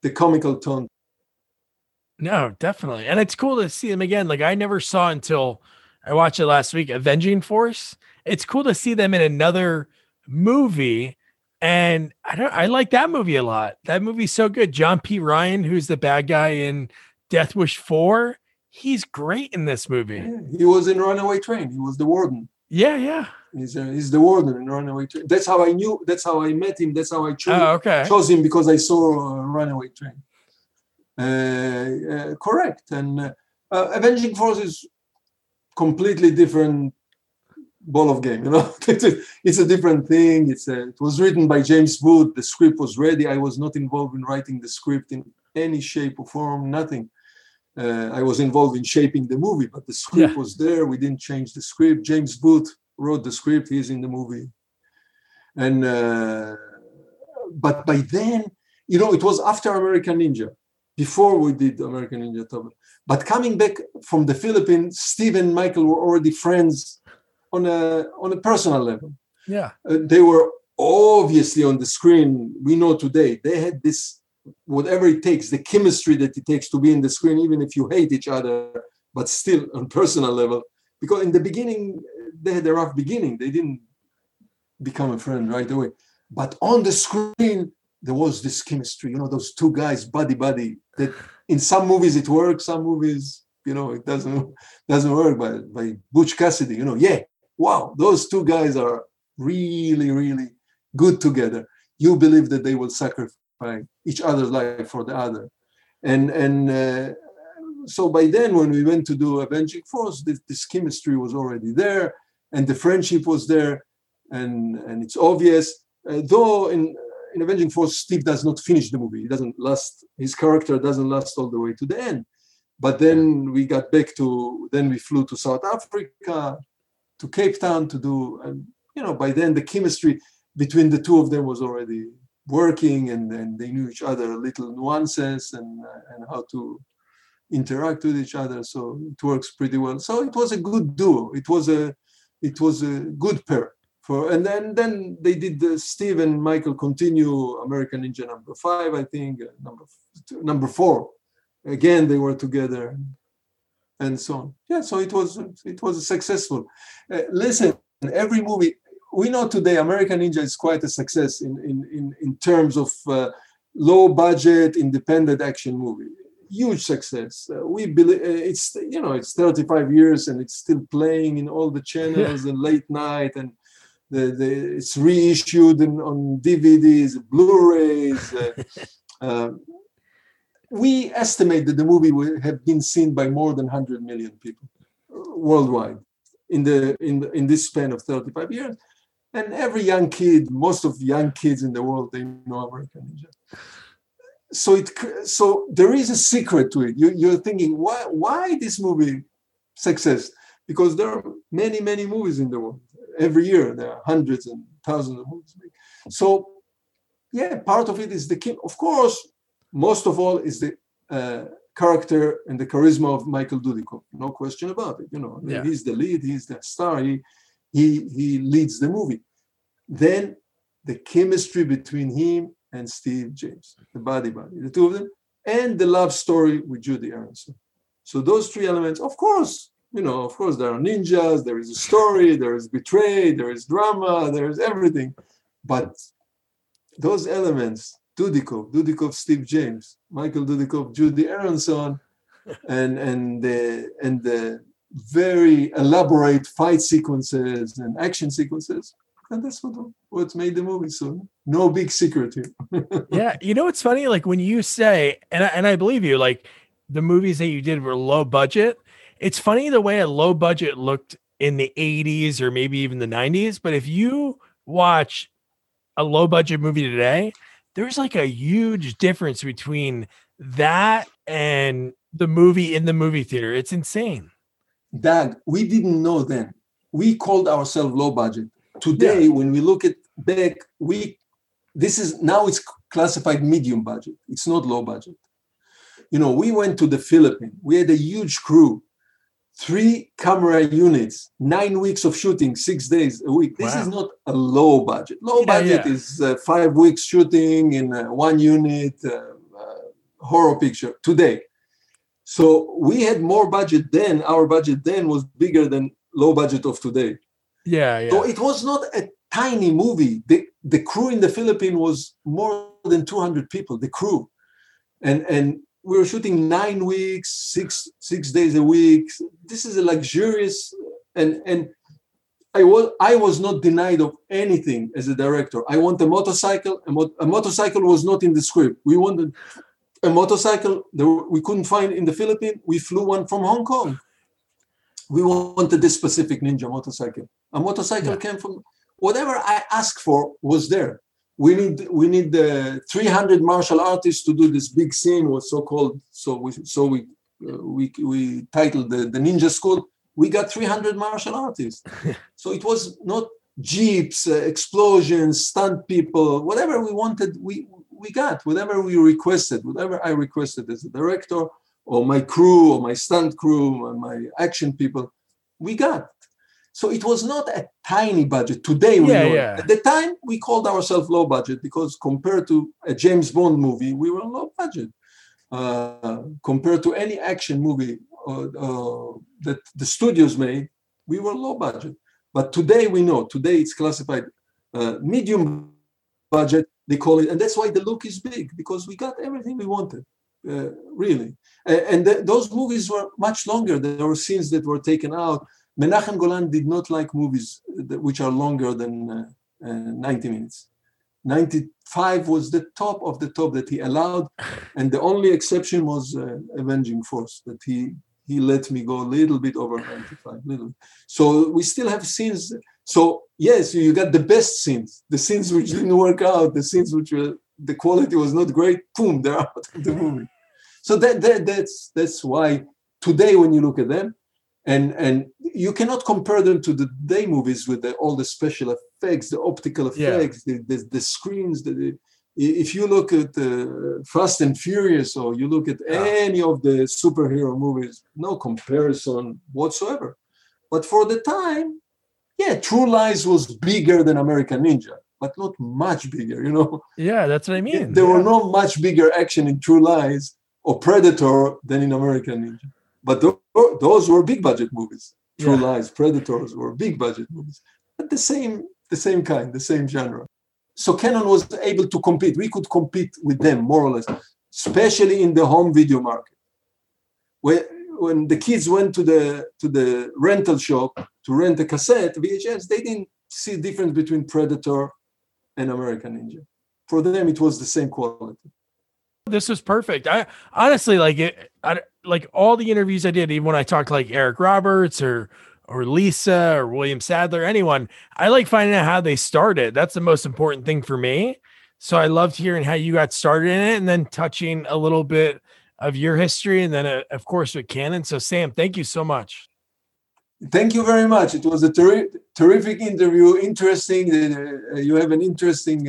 the comical tone. No, definitely, and it's cool to see them again. Like I never saw until I watched it last week, Avenging Force. It's cool to see them in another movie. And I like that movie a lot. That movie's so good. John P. Ryan, who's the bad guy in Death Wish 4, he's great in this movie. Yeah, he was in Runaway Train. He was the warden. Yeah, yeah. He's the warden in Runaway Train. That's how I knew. That's how I met him. That's how I chose him, because I saw Runaway Train. Correct. And Avenging Force is completely different ball of game, you know. It's a different thing. It was written by James Wood. The script was ready. I was not involved in writing the script in any shape or form, nothing. I was involved in shaping the movie, but the script was there. We didn't change the script. James Wood wrote the script. He's in the movie. And but by then, you know, it was after American Ninja, before we did American Ninja 2. But coming back from the Philippines, Steve and Michael were already friends on a personal level. Yeah. They were obviously on the screen, we know today. They had this, whatever it takes, the chemistry that it takes to be in the screen, even if you hate each other, but still on personal level. Because in the beginning, they had a rough beginning. They didn't become a friend right away. But on the screen, there was this chemistry, you know, those two guys, buddy, that in some movies it works, some movies, you know, it doesn't work, but by Butch Cassidy, you know, wow, those two guys are really, really good together. You believe that they will sacrifice each other's life for the other. And so by then, when we went to do Avenging Force, this chemistry was already there, and the friendship was there, and it's obvious, though in Avenging Force, Steve does not finish the movie. He doesn't last. His character doesn't last all the way to the end. But then we got back to. Then we flew to South Africa, to Cape Town to do. And you know, by then the chemistry between the two of them was already working, and they knew each other, little nuances and how to interact with each other. So it works pretty well. So it was a good duo. It was a good pair. And then they did Steve and Michael continue American Ninja number 5, I think, number 4. Again, they were together, and so on. Yeah, so it was successful. Listen, every movie we know today, American Ninja is quite a success in terms of low budget independent action movie. Huge success. We believe it's 35 years and it's still playing in all the channels and late night and. It's reissued on DVDs, Blu-rays. We estimate that the movie will have been seen by more than 100 million people worldwide in this span of 35 years. And every young kid, most of the young kids in the world, they know American Ninja. So there is a secret to it. You're thinking, why this movie success? Because there are many, many movies in the world. Every year, there are hundreds and thousands of movies. So, part of it is the key. Of course, most of all is the character and the charisma of Michael Dudikoff. No question about it. You know, he's the lead. He's the star. He leads the movie. Then the chemistry between him and Steve James, the buddy, the two of them, and the love story with Judy Aronson. So those three elements, of course, you know, of course, there are ninjas, there is a story, there is betrayal, there is drama, there is everything. But those elements, Dudikoff, Steve James, Michael Dudikoff, Judy Aronson, and the very elaborate fight sequences and action sequences. And that's what made the movie. So no big secret here. Yeah. You know, it's funny, like when you say, and I believe you, like the movies that you did were low budget. It's funny the way a low budget looked in the 80s or maybe even the 90s. But if you watch a low budget movie today, there's like a huge difference between that and the movie in the movie theater. It's insane. Doug, we didn't know then. We called ourselves low budget. Today, when we look at back, now it's classified medium budget. It's not low budget. You know, we went to the Philippines. We had a huge crew, 3 camera units, 9 weeks of shooting, 6 days a week. This is not a low budget. Low budget is 5 weeks shooting in one unit horror picture today. So we had more budget then. Our budget then was bigger than low budget of today. Yeah. So it was not a tiny movie. The crew in the Philippines was more than 200 people, the crew. And we were shooting 9 weeks, six days a week. This is a luxurious, and I was not denied of anything as a director. I want a motorcycle. A motorcycle was not in the script. We wanted a motorcycle that we couldn't find in the Philippines. We flew one from Hong Kong. We wanted this specific ninja motorcycle. A motorcycle came from whatever I asked for was there. We need the 300 martial artists to do this big scene, was so-called. So we titled the Ninja School. We got 300 martial artists. So it was not jeeps, explosions, stunt people, whatever we wanted. We got whatever we requested, whatever I requested as a director, or my crew, or my stunt crew, or my action people, we got. So it was not a tiny budget. Today, we know. At the time, we called ourselves low budget because compared to a James Bond movie, we were low budget. Compared to any action movie that the studios made, we were low budget. But today, we know. Today, it's classified medium budget, they call it. And that's why the look is big, because we got everything we wanted. Really. And those movies were much longer. There were scenes that were taken out. Menachem Golan did not like movies which are longer than 90 minutes. 95 was the top of the top that he allowed. And the only exception was Avenging Force, that he let me go a little bit over 95. So we still have scenes. So yes, you got the best scenes, the scenes which didn't work out, the scenes which were the quality was not great, boom, they're out of the movie. So that's why today when you look at them, and you cannot compare them to the day movies with all the special effects, the optical effects, the screens. If you look at Fast and Furious or you look at any of the superhero movies, no comparison whatsoever. But for the time, True Lies was bigger than American Ninja. But not much bigger, you know? Yeah, that's what I mean. There were no much bigger action in True Lies or Predator than in American Ninja. But those were big budget movies. True Lies, Predators were big budget movies. But the same kind, the same genre. So Cannon was able to compete. We could compete with them, more or less, especially in the home video market. When the kids went to the rental shop to rent a cassette, VHS, they didn't see the difference between Predator and American Ninja. For them, it was the same quality. This was perfect. I honestly like all the interviews I did, even when I talked like Eric Roberts or Lisa or William Sadler, anyone, I like finding out how they started. That's the most important thing for me. So I loved hearing how you got started in it and then touching a little bit of your history. And then of course with Cannon. So Sam, thank you so much. Thank you very much. It was a terrific interview. Interesting. You have an interesting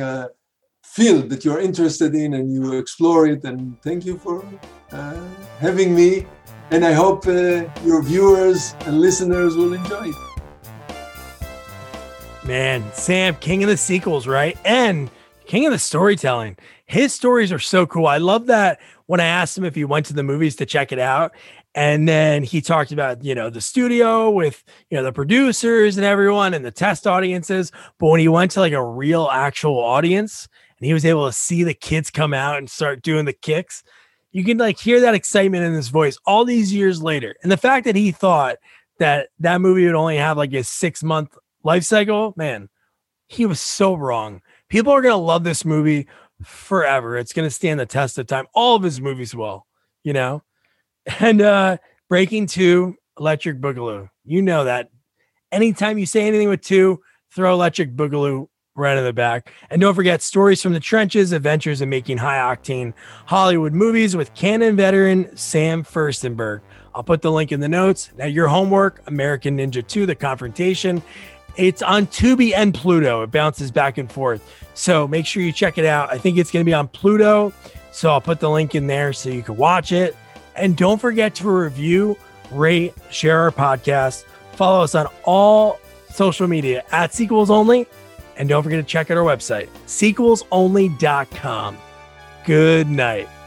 field that you're interested in and you explore it. And thank you for having me. And I hope your viewers and listeners will enjoy it. Man, Sam, king of the sequels, right? And king of the storytelling. His stories are so cool. I love that when I asked him if he went to the movies to check it out. And then he talked about, you know, the studio with, you know, the producers and everyone and the test audiences. But when he went to like a real actual audience and he was able to see the kids come out and start doing the kicks, you can like hear that excitement in his voice all these years later. And the fact that he thought that that movie would only have like a 6-month life cycle, man, he was so wrong. People are going to love this movie forever. It's going to stand the test of time. All of his movies will, you know. And Breakin' 2, Electric Boogaloo. You know that. Anytime you say anything with 2, throw Electric Boogaloo right in the back. And don't forget Stories from the Trenches, Adventures in Making High-Octane Hollywood Movies with Cannon veteran Sam Firstenberg. I'll put the link in the notes. Now, your homework, American Ninja 2, The Confrontation. It's on Tubi and Pluto. It bounces back and forth. So make sure you check it out. I think it's going to be on Pluto. So I'll put the link in there so you can watch it. And don't forget to review, rate, share our podcast. Follow us on all social media at Sequels Only. And don't forget to check out our website, sequelsonly.com. Good night.